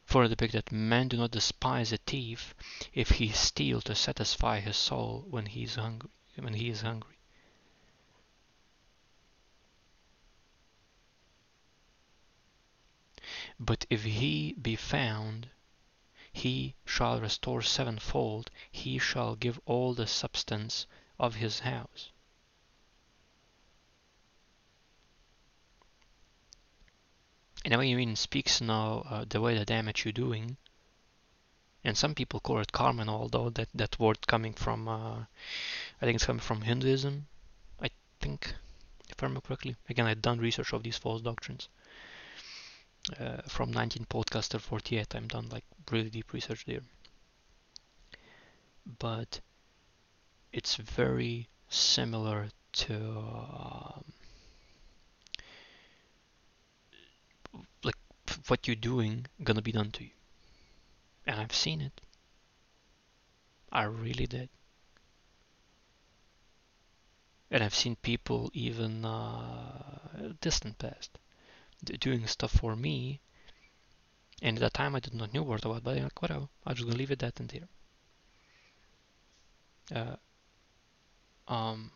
For the depicted, men do not despise a thief if he steal to satisfy his soul when he is hungry. When he is hungry. But if he be found, he shall restore sevenfold. He shall give all the substance of his house. And the way you mean speaks now, uh, the way the damage you're doing. And some people call it karma, although that, that word coming from, uh, I think it's coming from Hinduism, I think, if I remember correctly. Again, I've done research of these false doctrines. Uh, from nineteen podcaster forty-eight, I've done like really deep research there. But it's very similar to... Uh, like what you're doing gonna be done to you, and I've seen it. I really did, and I've seen people even uh, distant past doing stuff for me, and at that time I did not know what about, but I'm like whatever, I'm just gonna leave it that in there. Uh, Um,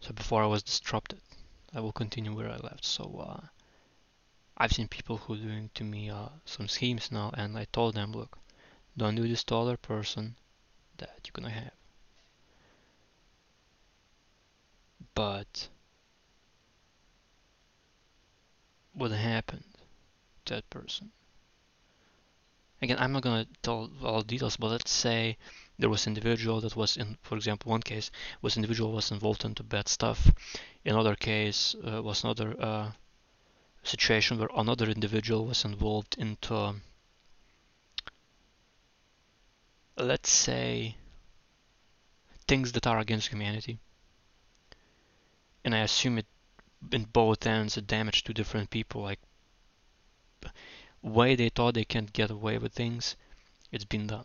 so before I was disrupted, I will continue where I left. So uh, I've seen people who are doing to me uh, some schemes now, and I told them, look, don't do this to other person that you're gonna have. But what happened to that person? Again, I'm not gonna tell all details, but let's say there was an individual that was in, for example, one case was individual was involved into bad stuff. In another case uh, was another uh, situation where another individual was involved into, um, let's say, things that are against humanity. And I assume it in both ends it damaged two different people, like why they thought they can't get away with things, it's been done.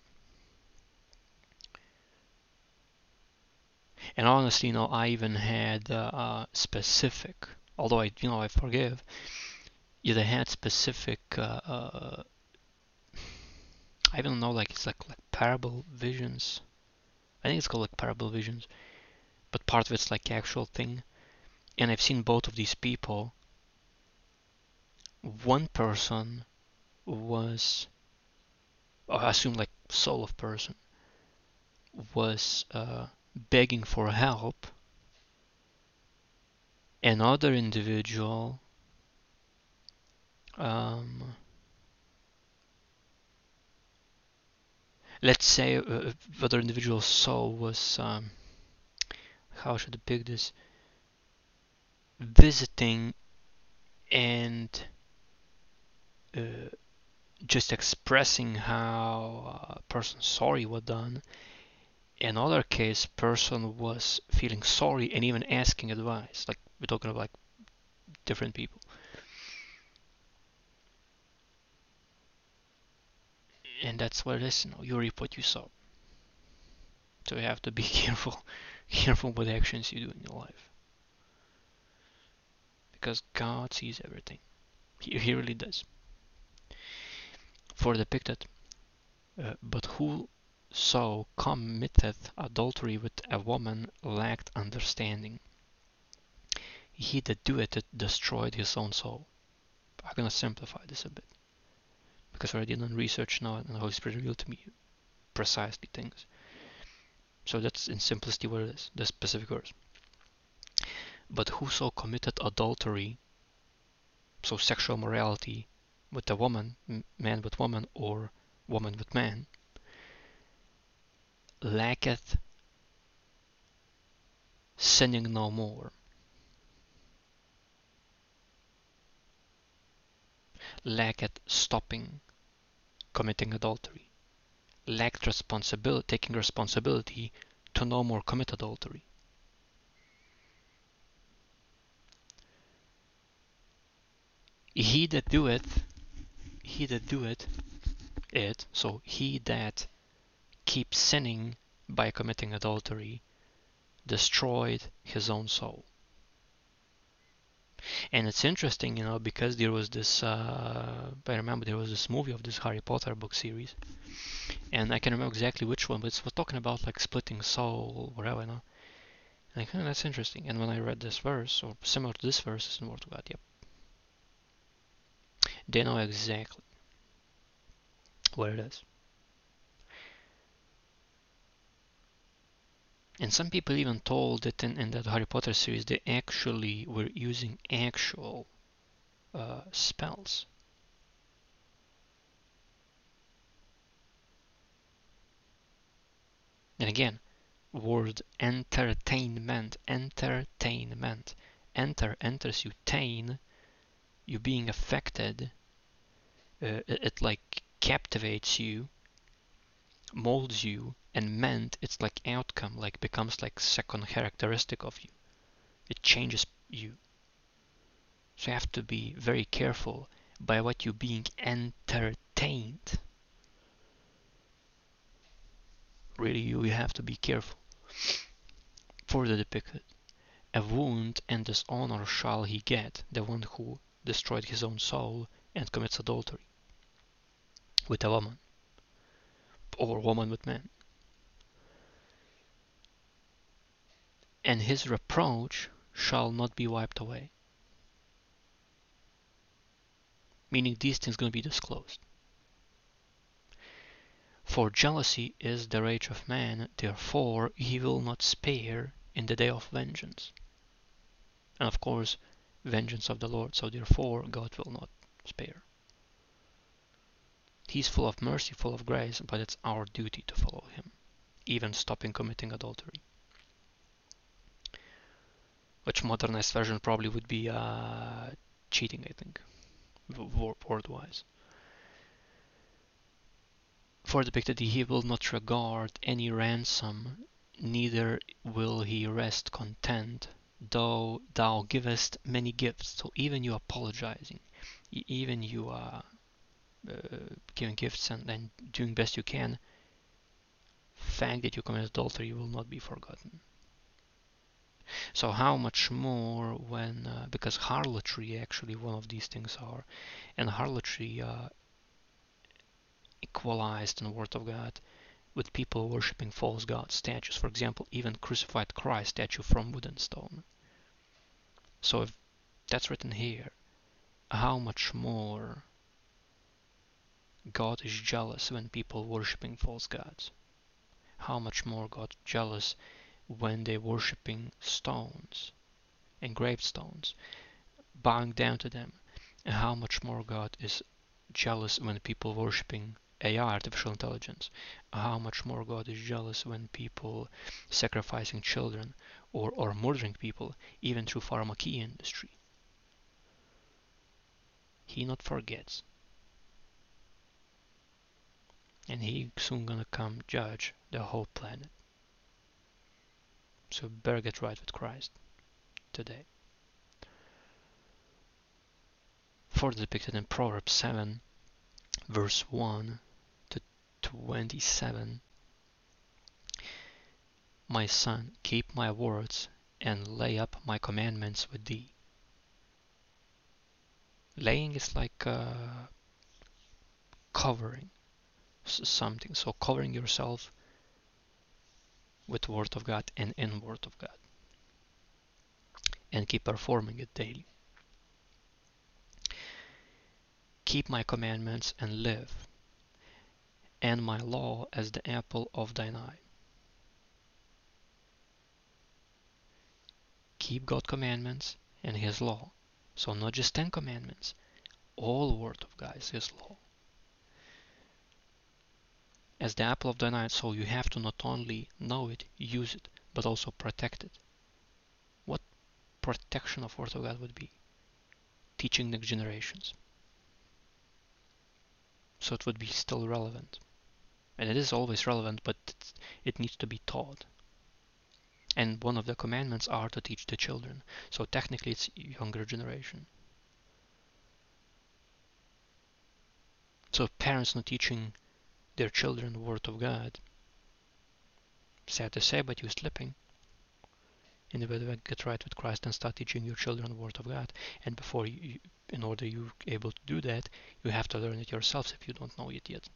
And honestly, you know, I even had uh, uh, specific, although I, you know, I forgive, yet I had specific, uh, uh, I don't know, like it's like, like parable visions. I think it's called like parable visions, but part of it's like actual thing. And I've seen both of these people. One person was, or I assume like soul of person, was uh, begging for help. Another individual um, let's say uh, other individual's soul was um, how should I pick this, visiting and Uh, just expressing how a person sorry was done. In other case, person was feeling sorry and even asking advice. Like we're talking about like different people. And that's what it is, you know, you reap what you sow. So you have to be careful, careful with actions you do in your life. Because God sees everything. He, he really does. For depicted, uh, but whoso committeth adultery with a woman lacked understanding. He that doeth it destroyed his own soul. I'm gonna simplify this a bit, because I did research now, and the Holy Spirit revealed to me precisely things. So that's in simplicity what it is, the specific verse. But whoso committed adultery, so sexual morality, with a woman, man with woman, or woman with man, lacketh sinning no more. Lacketh stopping committing adultery. Lacketh responsibility, taking responsibility to no more commit adultery. He that doeth He that doeth it, so he that keeps sinning by committing adultery, destroyed his own soul. And it's interesting, you know, because there was this, uh, I remember there was this movie of this Harry Potter book series, and I can't remember exactly which one, but it was talking about like splitting soul, whatever, you know. And I kind of, that's interesting. And when I read this verse, or similar to this verse, it's in the Word of God, yep. They know exactly what it is. And some people even told that in, in that Harry Potter series they actually were using actual uh, spells. And again, word entertainment, entertainment. Enter, enters you, tain, you being affected. Uh, it, it like captivates you, molds you, and meant it's like outcome, like becomes like second characteristic of you. It changes you. So you have to be very careful by what you're being entertained. Really, you, you have to be careful. Further depicted, a wound and dishonor shall he get, the one who destroyed his own soul and commits adultery with a woman, or woman with man. and his reproach shall not be wiped away. Meaning these things are going to be disclosed. For jealousy is the rage of man, therefore he will not spare in the day of vengeance. And of course, vengeance of the Lord, so therefore God will not spare. He's full of mercy, full of grace, but it's our duty to follow him, even stopping committing adultery. Which modernized version probably would be uh, cheating, I think, word-wise. For depicted, he will not regard any ransom, neither will he rest content, though thou givest many gifts. So even you apologizing, even you are uh, giving gifts and, and doing best you can, fact that you commit adultery will not be forgotten. So how much more when, uh, because harlotry actually one of these things are, and harlotry uh, equalized in the Word of God with people worshipping false god statues, for example, even crucified Christ statue from wood and stone. So if that's written here, how much more God is jealous when people worshipping false gods? How much more God is jealous when they're worshipping stones, engraved stones, bowing down to them? And how much more God is jealous when people worshipping A I, artificial intelligence? How much more God is jealous when people sacrificing children or, or murdering people, even through pharmacia industry? He not forgets. And he soon gonna come judge the whole planet. So better get right with Christ today. Further depicted in Proverbs seven, verse one to twenty-seven. My son, keep my words and lay up my commandments with thee. Laying is like uh, covering something. So covering yourself with Word of God and in Word of God. And keep performing it daily. Keep my commandments and live, and my law as the apple of thine eye. Keep God's commandments and his law. So not just ten commandments, all Word of God is his law. As the apple of thine eye, so you have to not only know it, use it, but also protect it. What protection of Word of God would be? Teaching next generations. So it would be still relevant. And it is always relevant, but it's, it needs to be taught. And one of the commandments are to teach the children. So technically it's younger generation. So parents not teaching their children the Word of God. Sad to say, but you're slipping. And you better get right with Christ and start teaching your children the Word of God. And before you... in order you're able to do that, you have to learn it yourselves if you don't know it yet.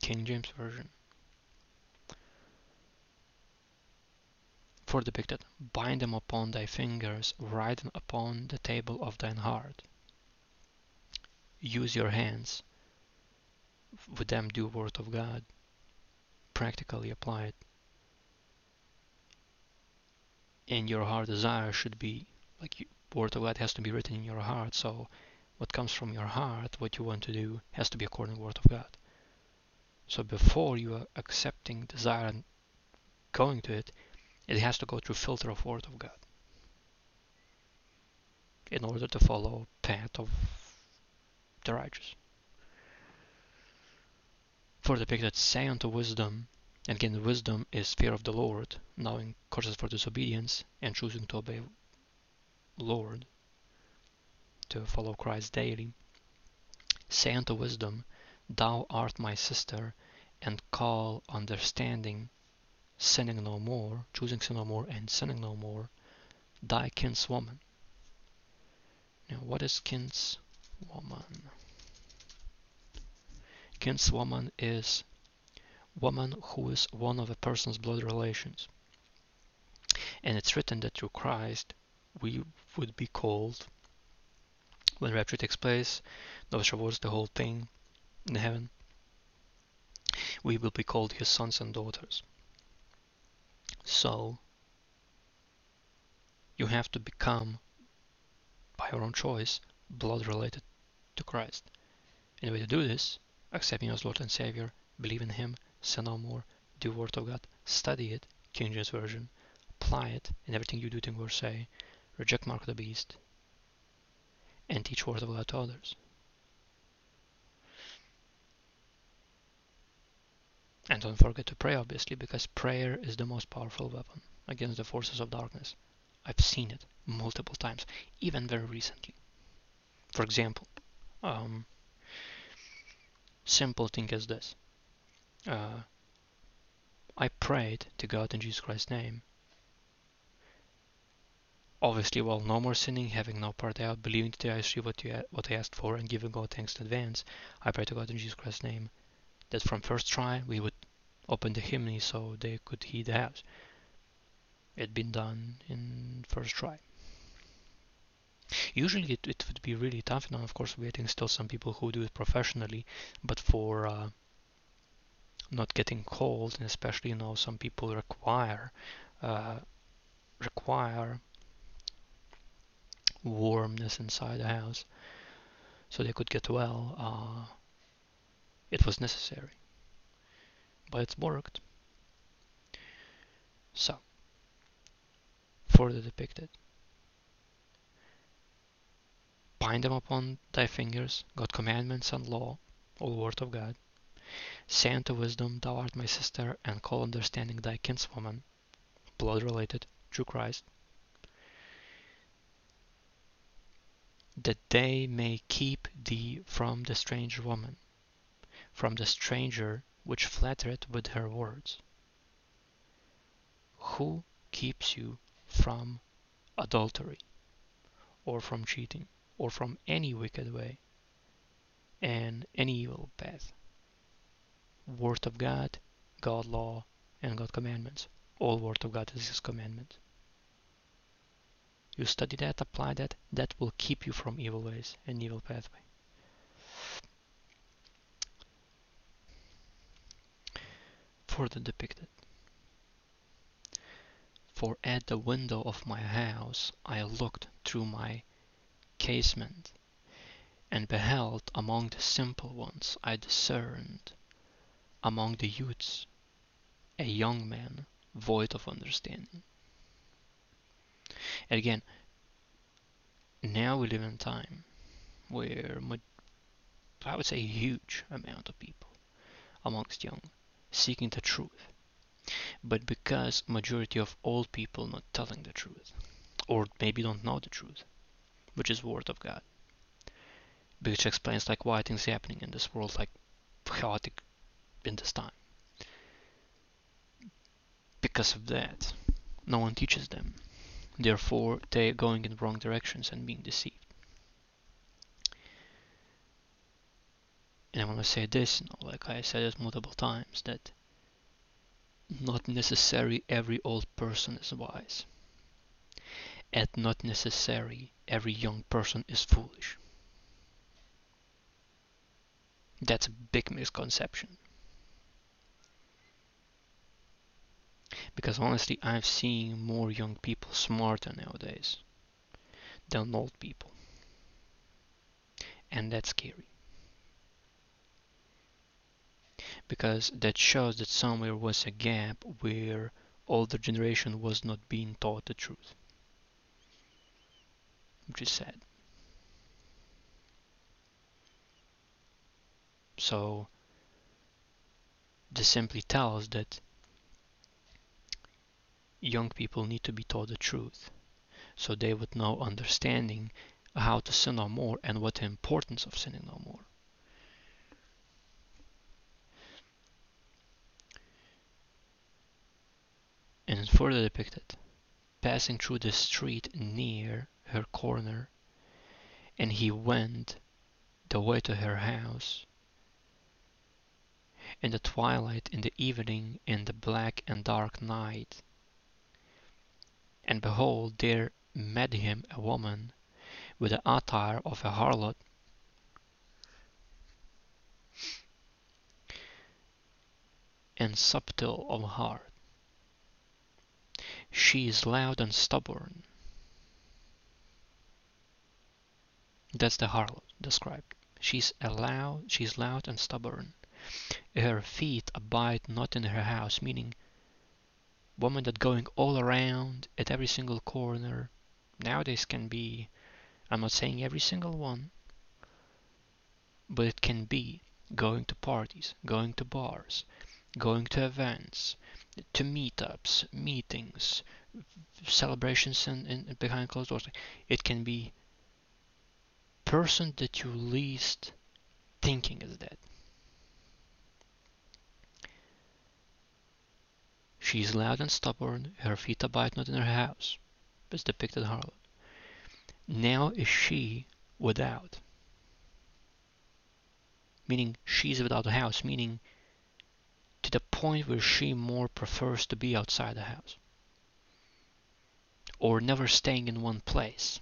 King James Version. For depicted, bind them upon thy fingers, write them upon the table of thine heart. Use your hands. With them do Word of God. Practically apply it. And your heart desire should be like you. Word of God has to be written in your heart, so what comes from your heart, what you want to do, has to be according to the Word of God. So before you are accepting desire and going to it, it has to go through filter of Word of God in order to follow path of the righteous. For the depicted, say unto wisdom, and again wisdom is fear of the Lord, knowing courses for disobedience and choosing to obey Lord, to follow Christ daily. Say unto wisdom, thou art my sister, and call understanding, sinning no more, choosing sin no more and sinning no more, thy kinswoman. Now what is kinswoman? Kinswoman is woman who is one of a person's blood relations. And it's written that through Christ we would be called, when rapture takes place, those rewards the whole thing in heaven, we will be called his sons and daughters. So you have to become, by your own choice, blood related to Christ. And the way to do this, accept him as Lord and Savior, believe in him, say no more, do the Word of God, study it, King James Version, apply it in everything you do, think, or say, reject Mark of the Beast, and teach Word of God to others. And don't forget to pray, obviously, because prayer is the most powerful weapon against the forces of darkness. I've seen it multiple times, even very recently. For example, um, simple thing as this. Uh, I prayed to God in Jesus Christ's name. Obviously, while no more sinning, having no part out, believing that I received what, you, what I asked for, and giving God thanks in advance, I prayed to God in Jesus Christ's name that from first try we would open the hymnody so they could heed the house. It'd been done in first try. Usually it, it would be really tough, and of course we think still some people who do it professionally, but for uh, not getting cold, and especially, you know, some people require uh, require warmness inside the house so they could get well. Uh, it was necessary, but it worked. So, further depicted. Bind them upon thy fingers, God's commandments and law, all word of God. Say unto wisdom, thou art my sister, and call understanding thy kinswoman, blood related, through Christ, that they may keep thee from the strange woman, from the stranger which flattereth with her words. Who keeps you from adultery, or from cheating, or from any wicked way and any evil path? Word of God, God law, and God commandments. All word of God is his commandment. You study that, apply that, that will keep you from evil ways and evil pathway. Further depicted. For at the window of my house I looked through my casement, and beheld among the simple ones, I discerned among the youths a young man void of understanding. And again, now we live in a time where I would say a huge amount of people amongst young seeking the truth, but because majority of old people not telling the truth, or maybe don't know the truth, which is word of God, which explains like why things happening in this world like chaotic in this time. Because of that, no one teaches them, therefore they are going in wrong directions and being deceived. And I want to say this, you know, like I said it multiple times, that not necessarily every old person is wise, and not necessarily every young person is foolish. That's a big misconception. Because honestly, I'm seeing more young people smarter nowadays than old people. And that's scary. Because that shows that somewhere was a gap where older generation was not being taught the truth. Which is sad. So this simply tells that young people need to be taught the truth, so they would know understanding how to sin no more and what the importance of sinning no more. And further depicted, passing through the street near her corner, and he went the way to her house. In the twilight, in the evening, in the black and dark night, And behold, there met him a woman with the attire of a harlot, and subtle of heart. She is loud and stubborn. That's the harlot described. She's loud, she's loud and stubborn. Her feet abide not in her house, meaning women that going all around at every single corner. Nowadays can be, I'm not saying every single one, but it can be going to parties, going to bars, going to events, to meetups, meetings, celebrations and, and behind closed doors. It can be person that you least thinking is dead. She is loud and stubborn, her feet abide not in her house, as depicted harlot. Now is she without, meaning she is without a house, meaning to the point where she more prefers to be outside the house, or never staying in one place,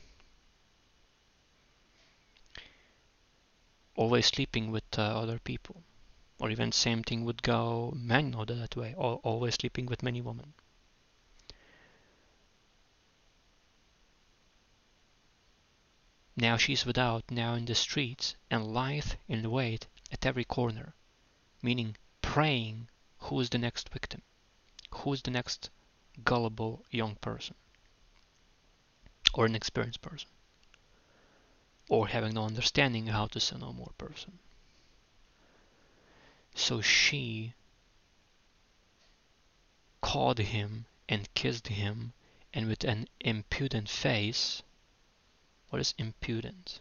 always sleeping with uh, other people, or even same thing would go, men know that way, or always sleeping with many women. Now she's without, now in the streets, and lieth in wait at every corner, meaning praying who is the next victim, who is the next gullible young person, or an experienced person, or having no understanding how to sin no more person. So she called him and kissed him, and with an impudent face. What is impudent?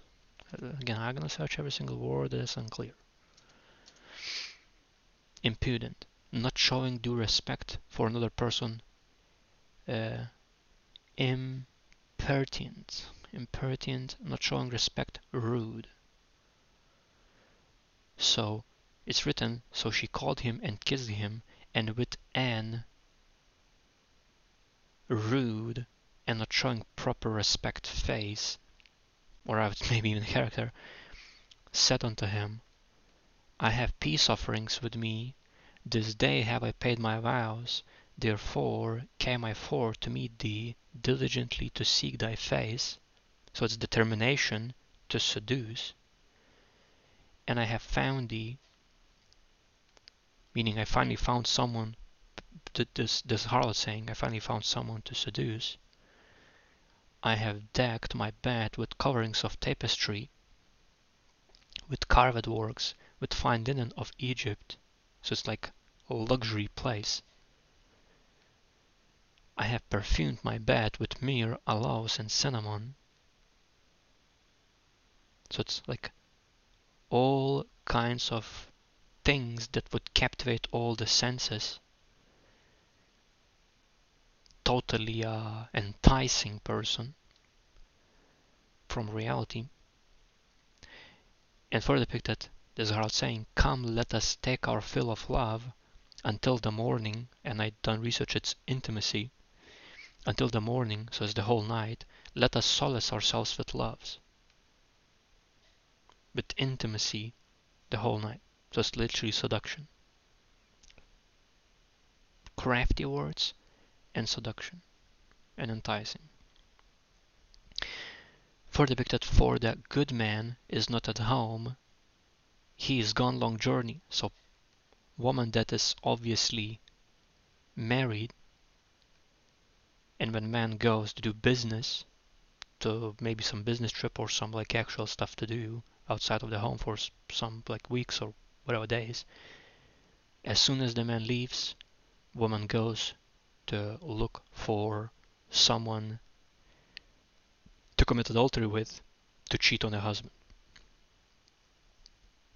Again, I'm going to search every single word that is unclear. Impudent, not showing due respect for another person. Uh, impertinent. Impertinent, not showing respect, rude. So it's written, so she called him and kissed him, and with an rude and not showing proper respect face, or I would maybe even character, said unto him, I have peace offerings with me, this day have I paid my vows, therefore came I forth to meet thee, diligently to seek thy face. So it's determination to seduce. And I have found thee, meaning I finally found someone, this, this harlot saying, I finally found someone to seduce. I have decked my bed with coverings of tapestry, with carved works, with fine linen of Egypt. So it's like a luxury place. I have perfumed my bed with myrrh, aloes, and cinnamon. So it's like all kinds of things that would captivate all the senses. Totally uh, enticing person from reality. And further depicted, this is saying, come, let us take our fill of love until the morning. And I done research, it's intimacy. Until the morning, so it's the whole night. Let us solace ourselves with loves. With intimacy the whole night. Just literally seduction. Crafty words and seduction and enticing. For depicted, for the good man is not at home, he is gone long journey. So woman that is obviously married, and when man goes to do business, to maybe some business trip or some like actual stuff to do outside of the home for some like weeks or whatever days, as soon as the man leaves, woman goes to look for someone to commit adultery with, to cheat on her husband.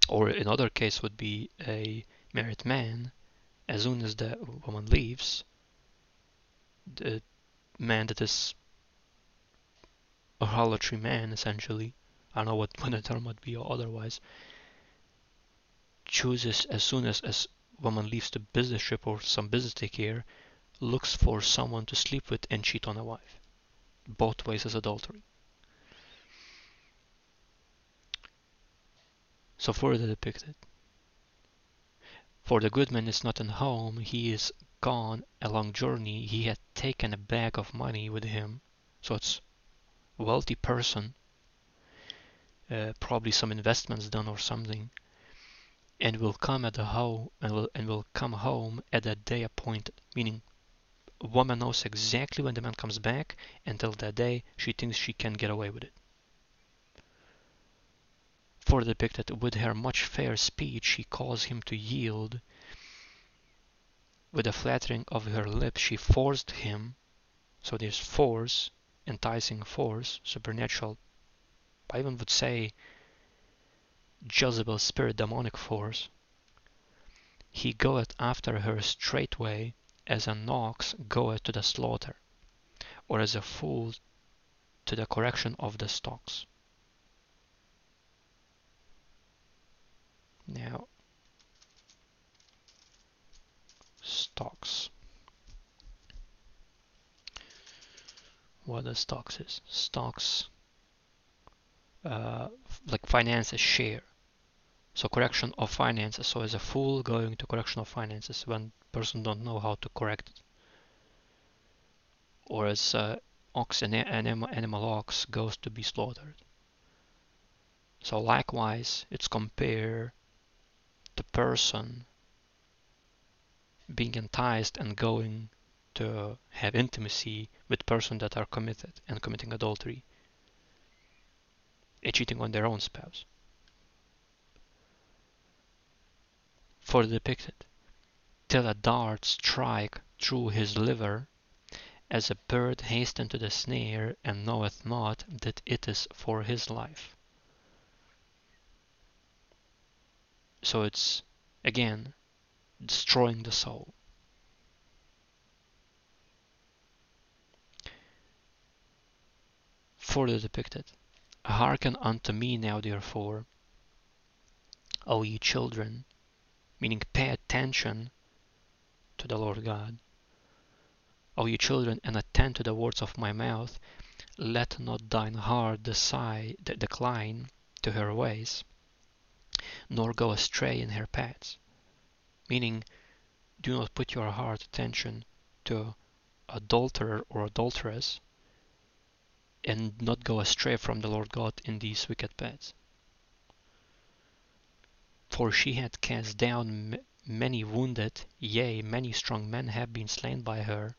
Or another case would be a married man, as soon as the woman leaves, the man that is a harlotry man essentially, I don't know what, what the term would be or otherwise, chooses as soon as as woman leaves the business trip or some business take care, looks for someone to sleep with and cheat on a wife. Both ways is adultery. So further depicted. For the good man is not in home, he is gone a long journey, he had taken a bag of money with him. So it's a wealthy person, uh, probably some investments done or something, and will come at the home and will and will come home at the day appointed. Meaning, a woman knows exactly when the man comes back, until that day she thinks she can get away with it. For depicted, with her much fair speech she caused him to yield. With the flattering of her lips she forced him. So there's force, enticing force, supernatural, I even would say Jezebel spirit, demonic force. He goeth after her straightway, as an ox goeth to the slaughter, or as a fool to the correction of the stocks. Now, stocks. What the stocks is? Stocks, uh, like finances, share. So correction of finances. So as a fool going to correction of finances when person don't know how to correct it. Or as uh, ox and animal, animal ox goes to be slaughtered. So likewise, it's compare the person being enticed and going to have intimacy with persons that are committed and committing adultery and cheating on their own spouse. Further depicted, till a dart strike through his liver, as a bird hastened to the snare and knoweth not that it is for his life. So it's again destroying the soul. Further depicted, hearken unto me now therefore, O ye children, meaning pay attention to the Lord God. O ye children, and attend to the words of my mouth, let not thine heart decide, decline to her ways, nor go astray in her paths. Meaning, do not put your heart attention to adulterer or adulteress, and not go astray from the Lord God in these wicked paths. For she had cast down m many wounded, yea, many strong men have been slain by her.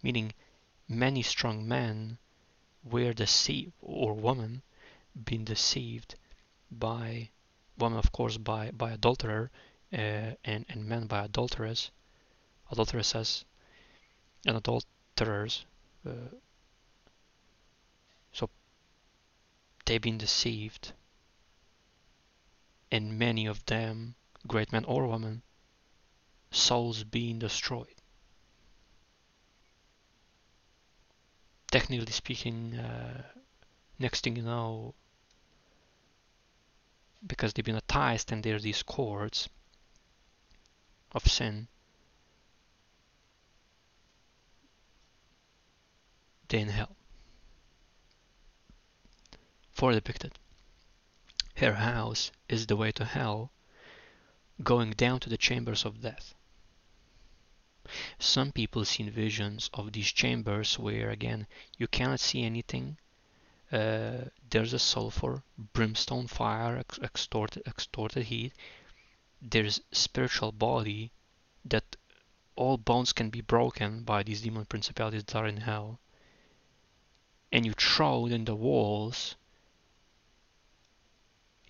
Meaning, many strong men were deceived, or women, been deceived by, women of course by, by adulterer, uh, and, and men by adulteress, adulteresses, and adulterers. Uh, They've been deceived, and many of them, great men or women, souls being destroyed. Technically speaking, uh, next thing you know, because they've been enticed and there are these cords of sin, they're in hell. For depicted, her house is the way to hell, going down to the chambers of death. Some people see visions of these chambers where, again, you cannot see anything. Uh, there's a sulfur, brimstone fire, ex extorted, extorted heat. There's spiritual body that all bones can be broken by these demon principalities that are in hell. And you throw in the walls.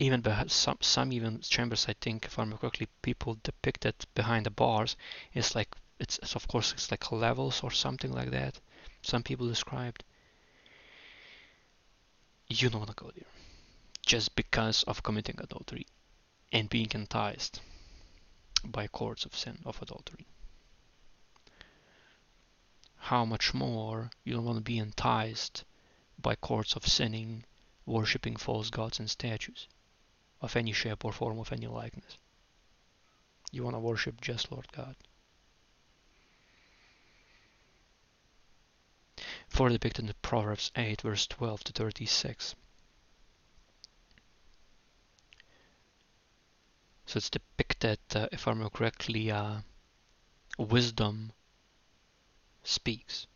Even behind some, some even chambers, I think, if I remember correctly, people depicted behind the bars. It's like it's, it's of course it's like levels or something like that. Some people described. You don't want to go there, just because of committing adultery, and being enticed by cords of sin of adultery. How much more you don't want to be enticed by cords of sinning, worshipping false gods and statues of any shape or form, of any likeness. You want to worship just Lord God. for depicted in Proverbs eight, verse twelve to thirty-six. So it's depicted, uh, if I remember correctly, uh, wisdom speaks.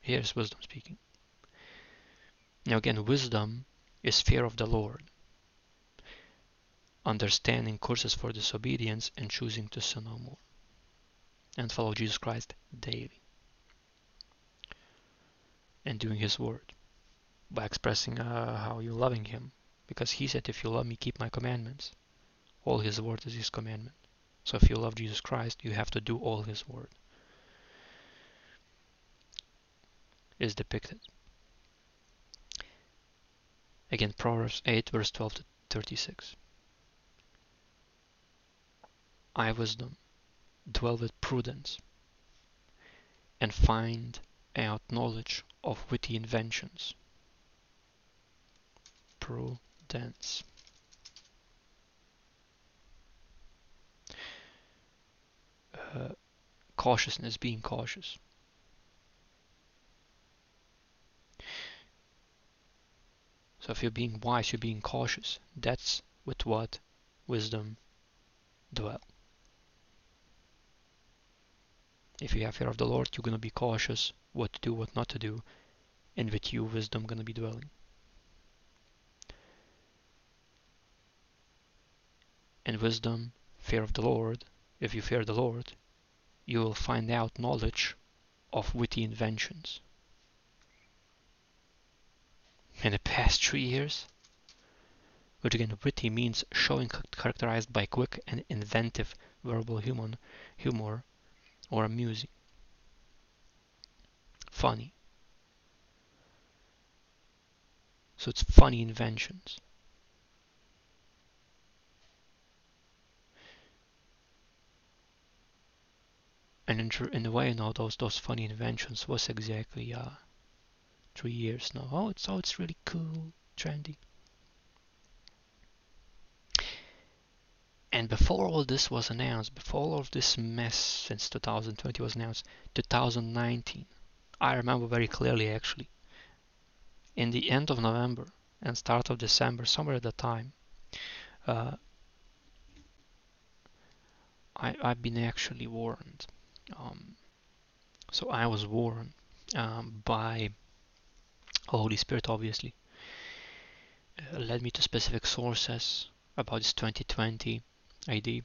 Here's wisdom speaking. Now again, wisdom is fear of the Lord. Understanding courses for disobedience and choosing to sin no more. And follow Jesus Christ daily. And doing His word. By expressing uh, how you're loving Him. Because He said, if you love me, keep my commandments. All His word is His commandment. So if you love Jesus Christ, you have to do all His word. Is depicted. Again, Proverbs eight, verse twelve to thirty-six. I, wisdom, dwell with prudence, and find out knowledge of witty inventions. Prudence. Uh, cautiousness, being cautious. So if you're being wise, you're being cautious. That's with what wisdom dwells. If you have fear of the Lord, you're going to be cautious what to do, what not to do. And with you, wisdom going to be dwelling. And wisdom, fear of the Lord. If you fear the Lord, you will find out knowledge of witty inventions. In the past three years, which again, witty means showing characterized by quick and inventive verbal human humor, or amusing, funny. So it's funny inventions. And in, in a way, now those those funny inventions was exactly uh, three years now. Oh, it's oh, it's really cool, trendy. And before all this was announced, before all of this mess since two thousand twenty was announced, two thousand nineteen, I remember very clearly actually, in the end of November and start of December, somewhere at the time, uh, I, I've been actually warned. Um, so I was warned um, by the Holy Spirit, obviously, uh, led me to specific sources about this twenty twenty I D,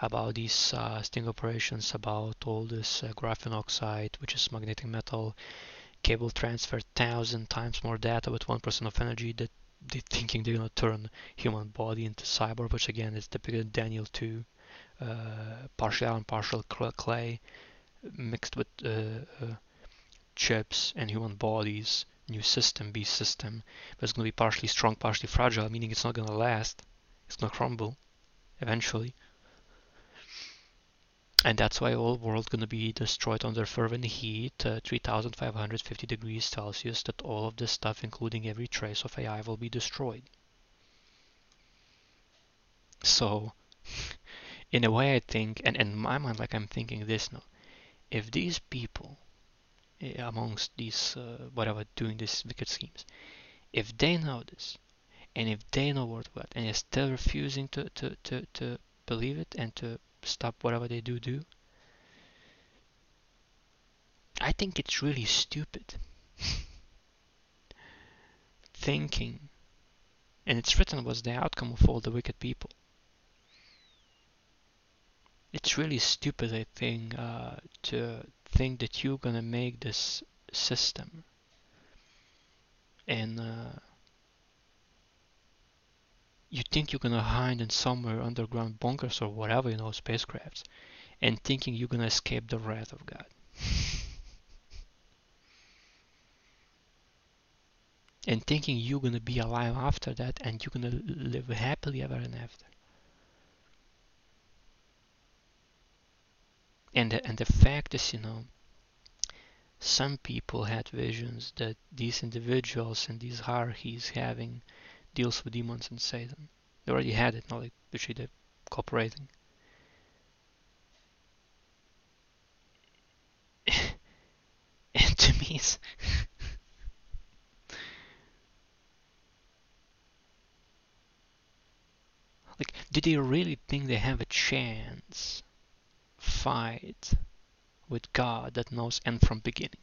about these uh, sting operations, about all this uh, graphene oxide, which is magnetic metal, cable transfer, thousand times more data with one percent of energy, that they thinking they're gonna turn human body into cyber, which again is depicted in Daniel two, uh, partial and partial clay mixed with uh, uh, chips and human bodies, new system, beast system, but it's gonna be partially strong, partially fragile, meaning it's not gonna last. It's gonna crumble eventually, and that's why all world gonna be destroyed under fervent heat, uh, three thousand five hundred fifty degrees Celsius. That all of this stuff, including every trace of A I, will be destroyed. So, in a way, I think, and in my mind, like I'm thinking this now, if these people, amongst these uh, whatever doing these wicked schemes, if they know this, and if they know what what and they're still refusing to, to, to, to believe it and to stop whatever they do do, I think it's really stupid thinking, and it's written was the outcome of all the wicked people. It's really stupid, I think, uh, to think that you're gonna make this system and uh, you think you're gonna hide in somewhere underground bunkers or whatever, you know, spacecrafts, and thinking you're gonna escape the wrath of God and thinking you're gonna be alive after that and you're gonna live happily ever and after. And the, and the fact is, you know, some people had visions that these individuals and these hierarchies having deals with demons and Satan. They already had it, not like literally they're cooperating. And please. Like, do they really think they have a chance fight with God that knows end from beginning?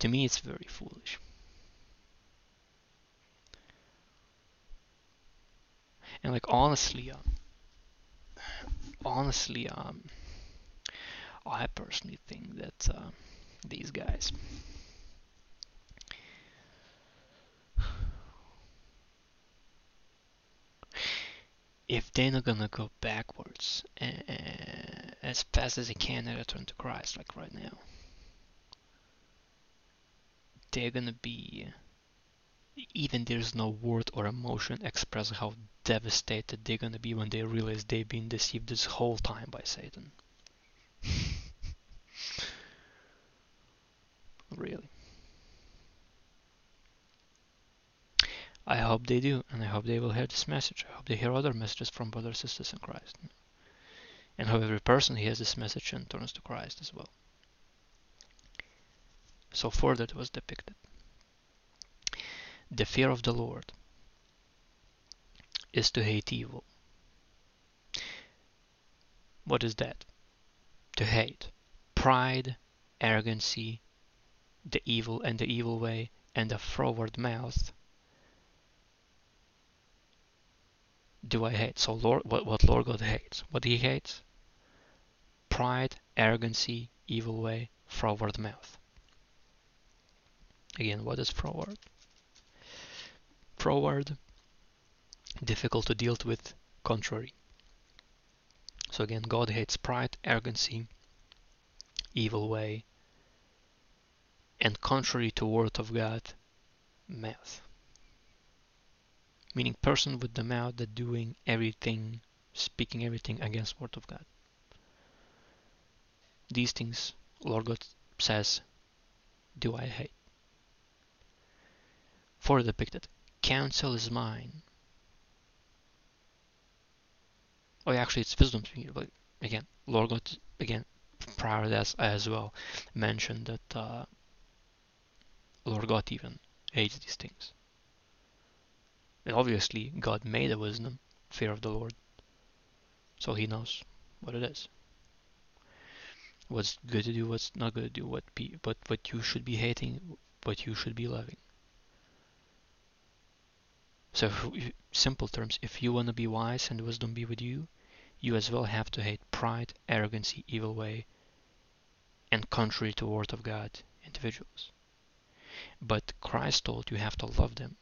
To me, it's very foolish. And like, honestly, um, honestly, um, I personally think that uh, these guys, if they're not gonna go backwards and, and as fast as they can and return to Christ, like right now, they're gonna be, even there's no word or emotion expressing how devastated they're gonna be when they realize they've been deceived this whole time by Satan. Really. I hope they do, and I hope they will hear this message. I hope they hear other messages from brothers and sisters in Christ. And hope every person hears this message and turns to Christ as well. So further it was depicted. The fear of the Lord is to hate evil. What is that? To hate pride, arrogancy, the evil and the evil way, and a froward mouth. Do I hate? So Lord, what, what Lord God hates? What He hates? Pride, arrogancy, evil way, froward mouth. Again, what is froward? Froward, difficult to deal with, contrary. So again, God hates pride, arrogancy, evil way, and contrary to word of God, mouth. Meaning person with the mouth that doing everything, speaking everything against word of God. These things Lord God says, do I hate? For depicted, counsel is mine. Oh yeah, actually it's wisdom here, but again, Lord God, again, prior to that as well, mentioned that uh, Lord God even hates these things. And obviously, God made a wisdom, fear of the Lord. So He knows what it is. What's good to do, what's not good to do, what pe- what, what you should be hating, what you should be loving. So, if, simple terms, if you want to be wise and wisdom be with you, you as well have to hate pride, arrogancy, evil way, and contrary to word of God, individuals. But Christ told you have to love them.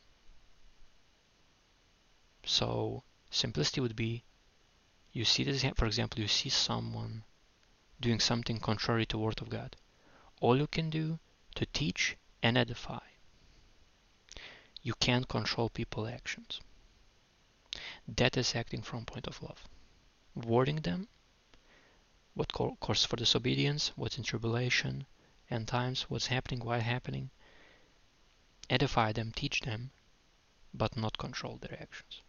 So simplicity would be, you see this, for example, you see someone doing something contrary to word of God. All you can do to teach and edify. You can't control people's actions. That is acting from point of love. Warning them, what causes for disobedience, what's in tribulation, end times, what's happening, why happening. Edify them, teach them, but not control their actions.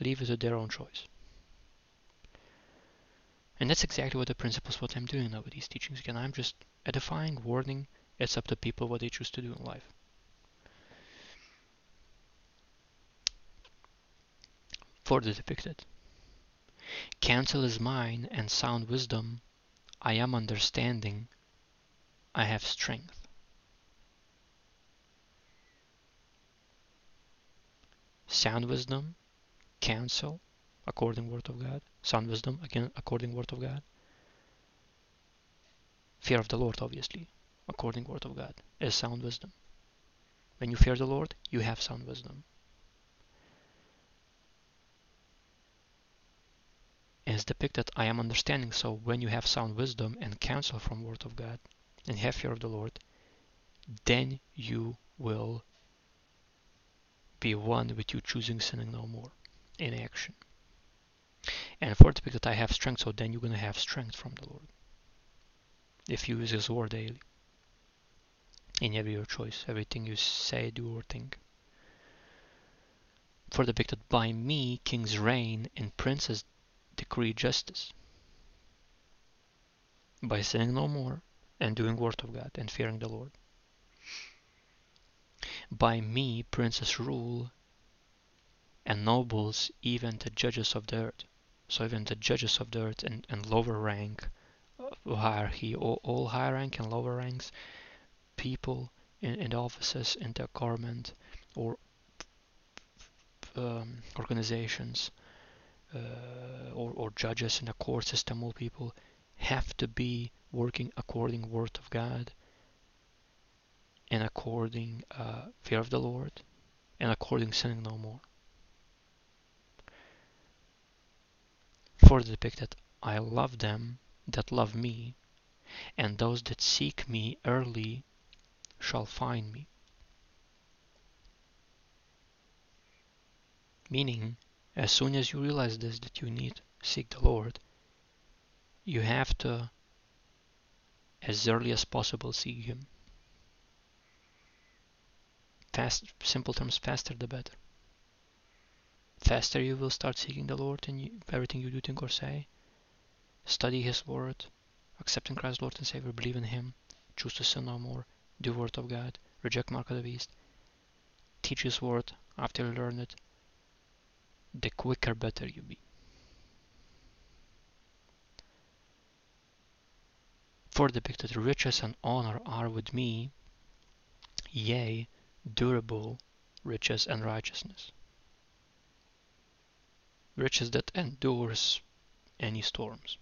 Leave it to their own choice. And that's exactly what the principles, what I'm doing now with these teachings. Again, I'm just edifying, warning. It's up to people what they choose to do in life. Further depicted. Counsel is mine and sound wisdom. I am understanding. I have strength. Sound wisdom, counsel, according word of God. Sound wisdom, again, according word of God. Fear of the Lord, obviously, according word of God, is sound wisdom. When you fear the Lord, you have sound wisdom. As depicted, I am understanding, so when you have sound wisdom and counsel from word of God, and have fear of the Lord, then you will be one with you choosing sinning no more in action. And for the fact that I have strength, so then you're going to have strength from the Lord. If you use His word daily. In every your choice, everything you say, do or think. For the fact that by me kings reign and princes decree justice. by saying no more and doing word of God and fearing the Lord. By me princes rule, and nobles, even the judges of the earth. So even the judges of the earth and, and lower rank hierarchy, all, all high rank and lower ranks, people in, in the offices, in the government or um, organizations, uh, or, or judges in the court system, all people have to be working according word of God, and according uh, fear of the Lord, and according sinning no more. Further depicted, I love them that love me, and those that seek me early shall find me. Meaning, as soon as you realize this, that you need seek the Lord, you have to, as early as possible, seek Him. Fast, simple terms, faster the better. Faster you will start seeking the Lord in you, everything you do, think or say. Study His Word, accepting Christ Lord and Savior, believe in Him, choose to sin no more, do Word of God, reject Mark of the Beast, teach His Word after you learn it. The quicker better you be. For depicted, riches and honor are with me, yea, durable riches and righteousness, riches that endures any storms.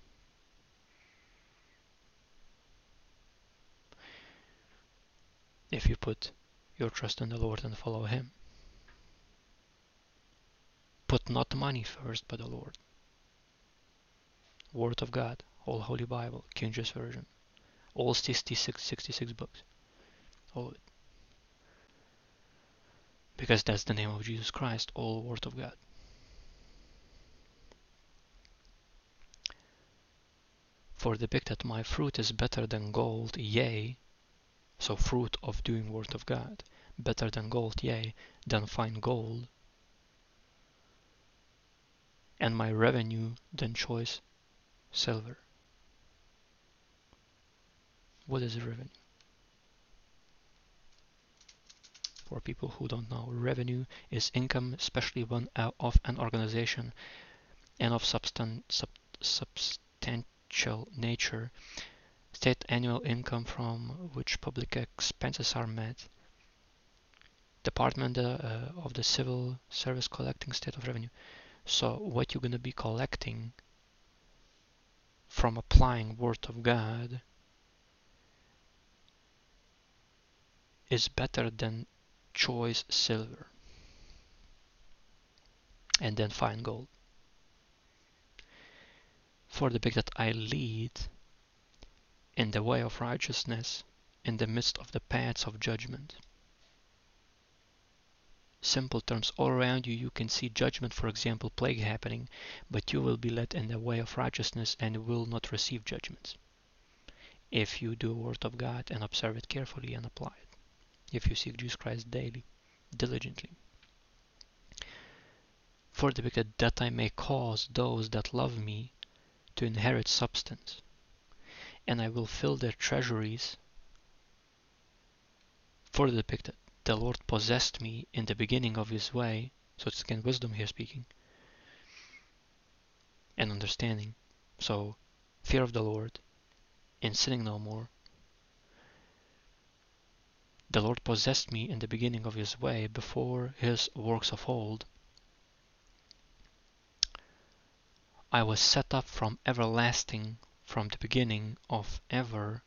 If you put your trust in the Lord and follow Him, put not money first, but the Lord. Word of God, all Holy Bible, King James Version, all sixty-six books, all of it. Because that's the name of Jesus Christ, all Word of God. For depicted, my fruit is better than gold, yea, so fruit of doing Word of God, better than gold, yea, than fine gold, and my revenue than choice silver. What is revenue? For people who don't know, revenue is income, especially one of an organization and of substan- sub- substantial nature, state annual income from which public expenses are met, department uh, uh, of the civil service collecting state of revenue. So what you're going to be collecting from applying Word of God is better than choice silver and then fine gold. For the big that I lead in the way of righteousness in the midst of the paths of judgment. Simple terms, all around you you can see judgment, for example plague happening, but you will be led in the way of righteousness and will not receive judgments if you do Word of God and observe it carefully and apply it. If you seek Jesus Christ daily, diligently. For the wicked, that I may cause those that love me to inherit substance, and I will fill their treasuries. For the wicked, the Lord possessed me in the beginning of His way, so it's again wisdom here speaking, and understanding. So, fear of the Lord, and sinning no more. The Lord possessed me in the beginning of His way, before His works of old. I was set up from everlasting, from the beginning of ever.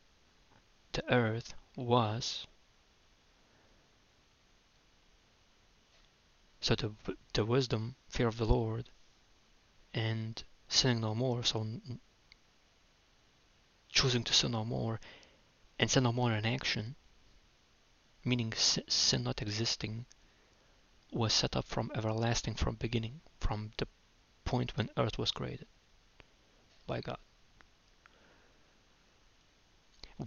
The earth was. So the, the wisdom, fear of the Lord, and sinning no more, so choosing to sin no more, and sin no more in action, meaning sin not existing, was set up from everlasting, from beginning, from the point when earth was created by God.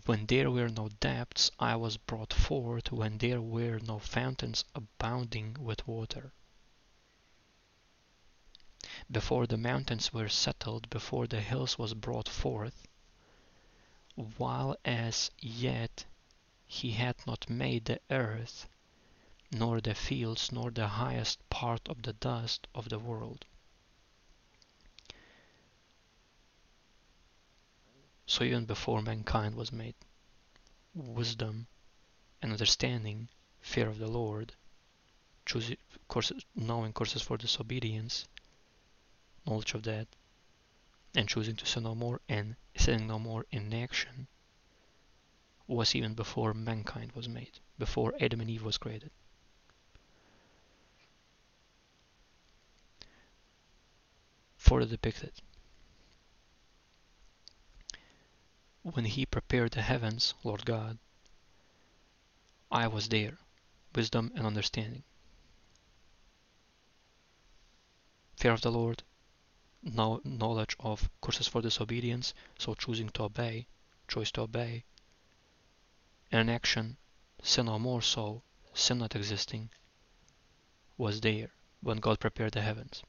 When there were no depths, I was brought forth. When there were no fountains abounding with water. Before the mountains were settled, before the hills was brought forth, while as yet he had not made the earth, nor the fields, nor the highest part of the dust of the world. So even before mankind was made, wisdom and understanding, fear of the Lord, choosing courses, knowing courses for disobedience, knowledge of that, and choosing to sin no more and sinning no more in action, was even before mankind was made, before Adam and Eve was created. Further depicted, when he prepared the heavens, Lord God, I was there, wisdom and understanding, fear of the Lord, no, knowledge of courses for disobedience, so choosing to obey, choice to obey, and action, sin no more, so sin not existing, was there when God prepared the heavens.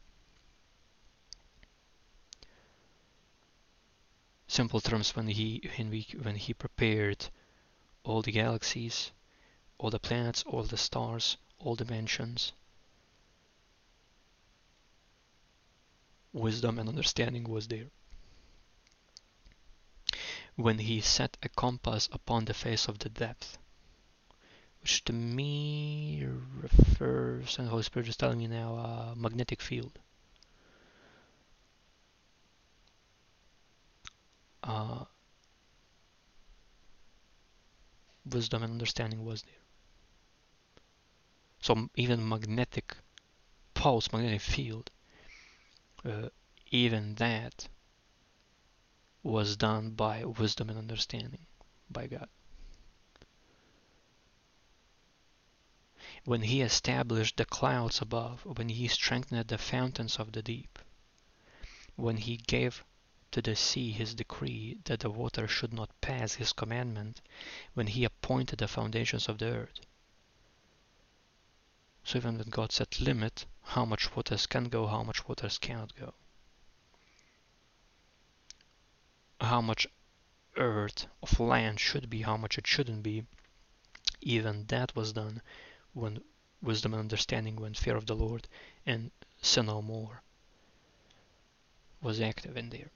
Simple terms, when he when we when he prepared all the galaxies, all the planets, all the stars, all dimensions, wisdom and understanding was there. When he set a compass upon the face of the depth, which to me refers, and the Holy Spirit is telling me now, a uh, magnetic field. Uh, wisdom and understanding was there. So even magnetic pulse, magnetic field, uh, even that was done by wisdom and understanding, by God. When he established the clouds above, when he strengthened the fountains of the deep, when he gave to the sea his decree that the water should not pass his commandment, when he appointed the foundations of the earth. So even when God set limit, how much waters can go, how much waters cannot go, how much earth of land should be, how much it shouldn't be, even that was done when wisdom and understanding, when fear of the Lord and sin no more was active in there.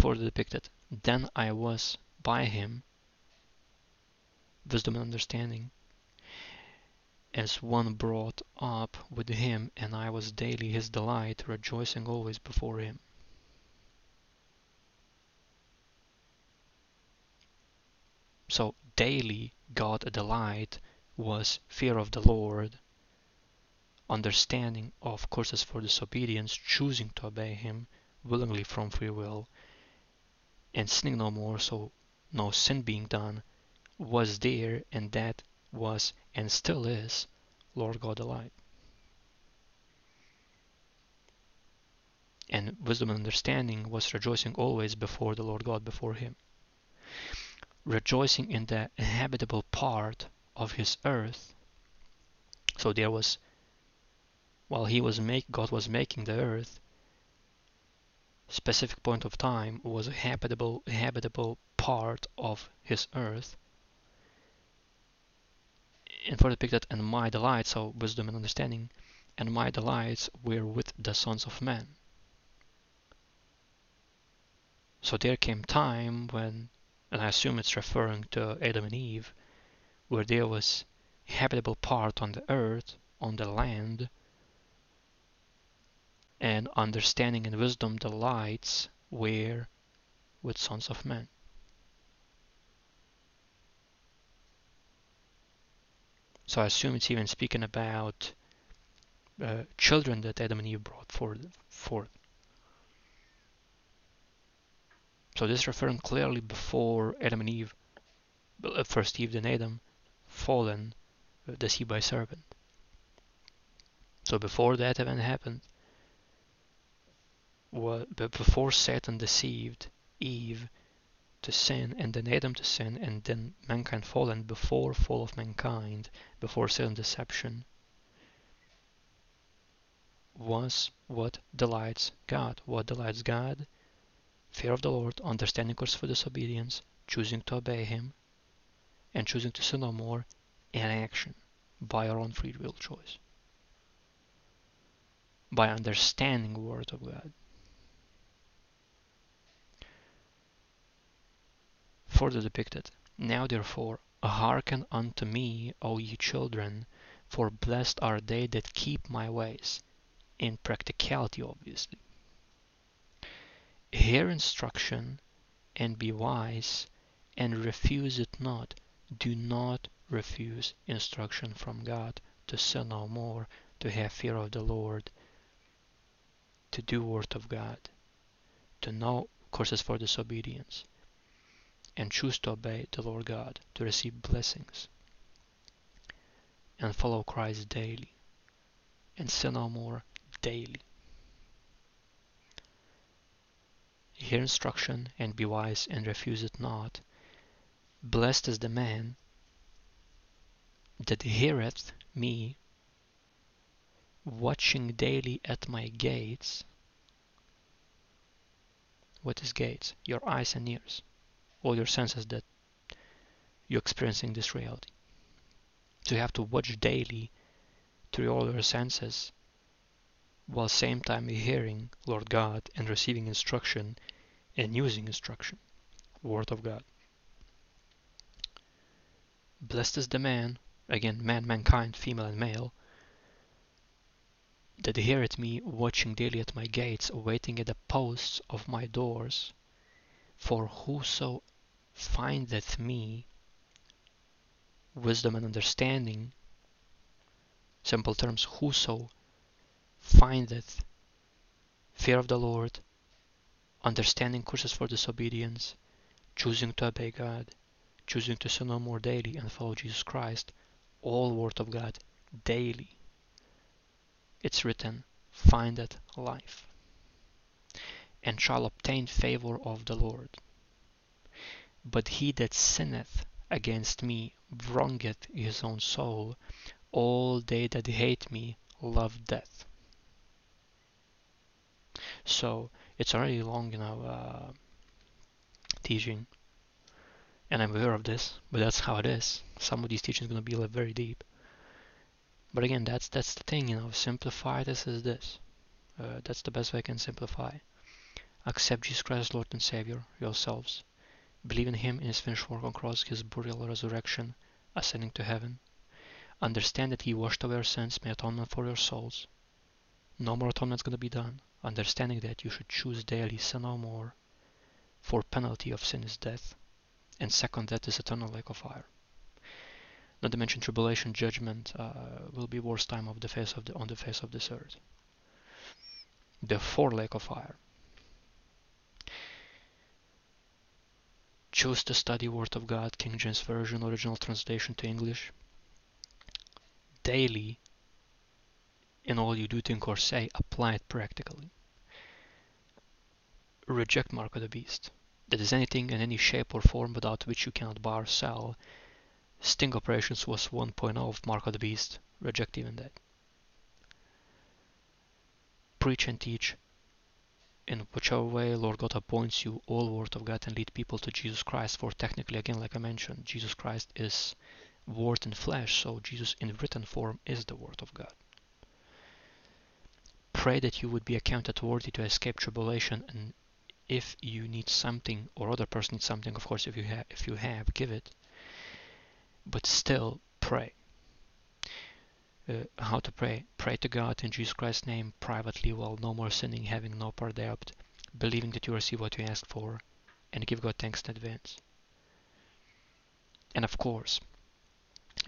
Further depicted, then I was by him, wisdom and understanding, as one brought up with him, and I was daily his delight, rejoicing always before him. So daily God a delight was fear of the Lord, understanding of courses for disobedience, choosing to obey him willingly from free will, and sinning no more, so no sin being done, was there, and that was and still is Lord God alike. And wisdom and understanding was rejoicing always before the Lord God, before him. Rejoicing in the habitable part of his earth. So there was, while he was make, God was making the earth, specific point of time was a habitable habitable part of his earth. And for the pick that, and my delights, so wisdom and understanding, and my delights were with the sons of men. So there came time when, and I assume it's referring to Adam and Eve, where there was habitable part on the earth, on the land, and understanding and wisdom, the lights were with sons of men. So I assume it's even speaking about uh, children that Adam and Eve brought forth. So this is referring clearly before Adam and Eve, first Eve then Adam, fallen, uh, deceived by serpent. So before that event happened, before Satan deceived Eve to sin, and then Adam to sin, and then mankind fallen, before fall of mankind, before Satan's deception, was what delights God. What delights God? Fear of the Lord, understanding course for disobedience, choosing to obey Him, and choosing to sin no more, and action by our own free will choice. By understanding the Word of God. Further depicted, now therefore, hearken unto me, O ye children, for blessed are they that keep my ways. In practicality, obviously. Hear instruction, and be wise, and refuse it not. Do not refuse instruction from God, to sin no more, to have fear of the Lord, to do word of God, to know courses for disobedience, and choose to obey the Lord God, to receive blessings, and follow Christ daily, and sin no more daily. Hear instruction, and be wise, and refuse it not. Blessed is the man that heareth me, watching daily at my gates. What is gates? Your eyes and ears. All your senses that you're experiencing this reality. So you have to watch daily through all your senses, while same time hearing Lord God and receiving instruction and using instruction, Word of God. Blessed is the man, again man, mankind, female and male, that heareth me, watching daily at my gates, waiting at the posts of my doors, for whoso findeth me, wisdom and understanding, simple terms, whoso findeth fear of the Lord, understanding courses for disobedience, choosing to obey God, choosing to sin no more daily and follow Jesus Christ, all Word of God daily. It's written, findeth life, and shall obtain favor of the Lord. But he that sinneth against me wrongeth his own soul. All they that hate me love death. So it's already long, you know, uh, teaching, and I'm aware of this, but that's how it is. Some of these teachings are going to be like very deep, but again, that's that's the thing, you know. Simplify this as this. Uh, that's the best way I can simplify. Accept Jesus Christ, Lord and Savior, yourselves. Believe in Him, in His finished work on cross, His burial, resurrection, ascending to heaven. Understand that He washed away your sins, made atonement for your souls. No more atonement's going to be done. Understanding that you should choose daily sin no more, for penalty of sin is death, and second death is eternal lake of fire. Not to mention tribulation, judgment uh, will be worst time of the face of the on the face of this earth. The fourth lake of fire. Choose to study Word of God, King James Version, original translation to English. Daily, in all you do, think, or say, apply it practically. Reject Mark of the Beast. That is anything in any shape or form without which you cannot buy or sell. Sting operations was one point oh of Mark of the Beast. Reject even that. Preach and teach in whichever way Lord God appoints you, all Word of God, and lead people to Jesus Christ. For technically, again, like I mentioned, Jesus Christ is Word in flesh, so Jesus in written form is the Word of God. Pray that you would be accounted worthy to escape tribulation, and if you need something or other person needs something, of course, if you have, if you have, give it. But still, pray. Uh, how to pray? Pray to God in Jesus Christ's name privately, while no more sinning, having no part thereof, believing that you receive what you asked for, and give God thanks in advance. And of course,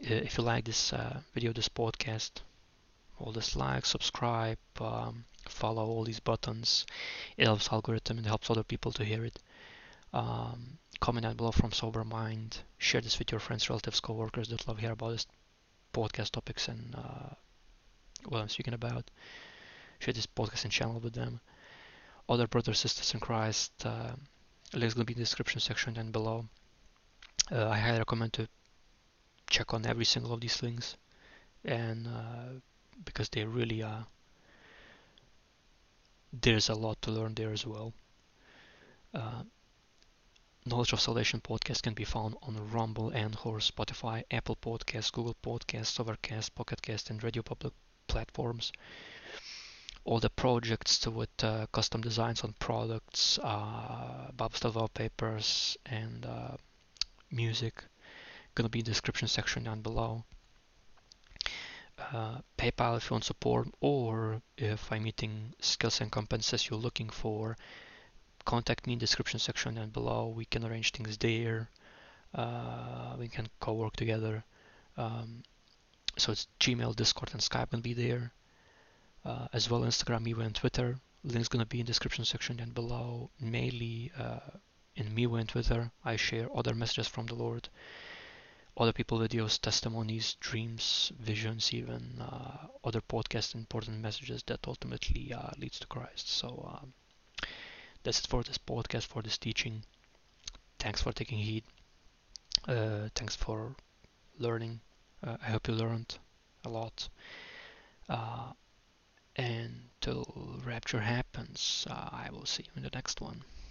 if you like this uh, video, this podcast, all this, like, subscribe, um, follow all these buttons. It helps algorithm and helps other people to hear it. Um, comment down below from sober mind. Share this with your friends, relatives, coworkers that love hear about this podcast topics and uh, what I'm speaking about. Share this podcast and channel with them. Other brothers, sisters in Christ. Uh, links gonna be in the description section down below. Uh, I highly recommend to check on every single of these things, and uh, because they really are there's a lot to learn there as well. Uh, Knowledge of Salvation podcast can be found on Rumble, Anchor, Spotify, Apple Podcasts, Google Podcasts, Overcast, PocketCast, and Radio Public platforms. All the projects with uh, custom designs on products, uh, Bible study wallpapers, and uh, music gonna be in the description section down below. Uh, PayPal if you want support, or if I'm meeting skills and competences you're looking for, contact me in the description section down below. We can arrange things there. Uh, we can co-work together. Um, so it's Gmail, Discord, and Skype gonna be there. Uh, as well Instagram, Miwa, and Twitter. Link's gonna be in description section down below. Mainly uh, in Miwa and Twitter, I share other messages from the Lord, other people videos, testimonies, dreams, visions, even uh, other podcasts, important messages that ultimately uh, leads to Christ. So um, that's it for this podcast, for this teaching. Thanks for taking heed. Uh, thanks for learning. Uh, I hope you learned a lot. Uh, Until Rapture happens, uh, I will see you in the next one.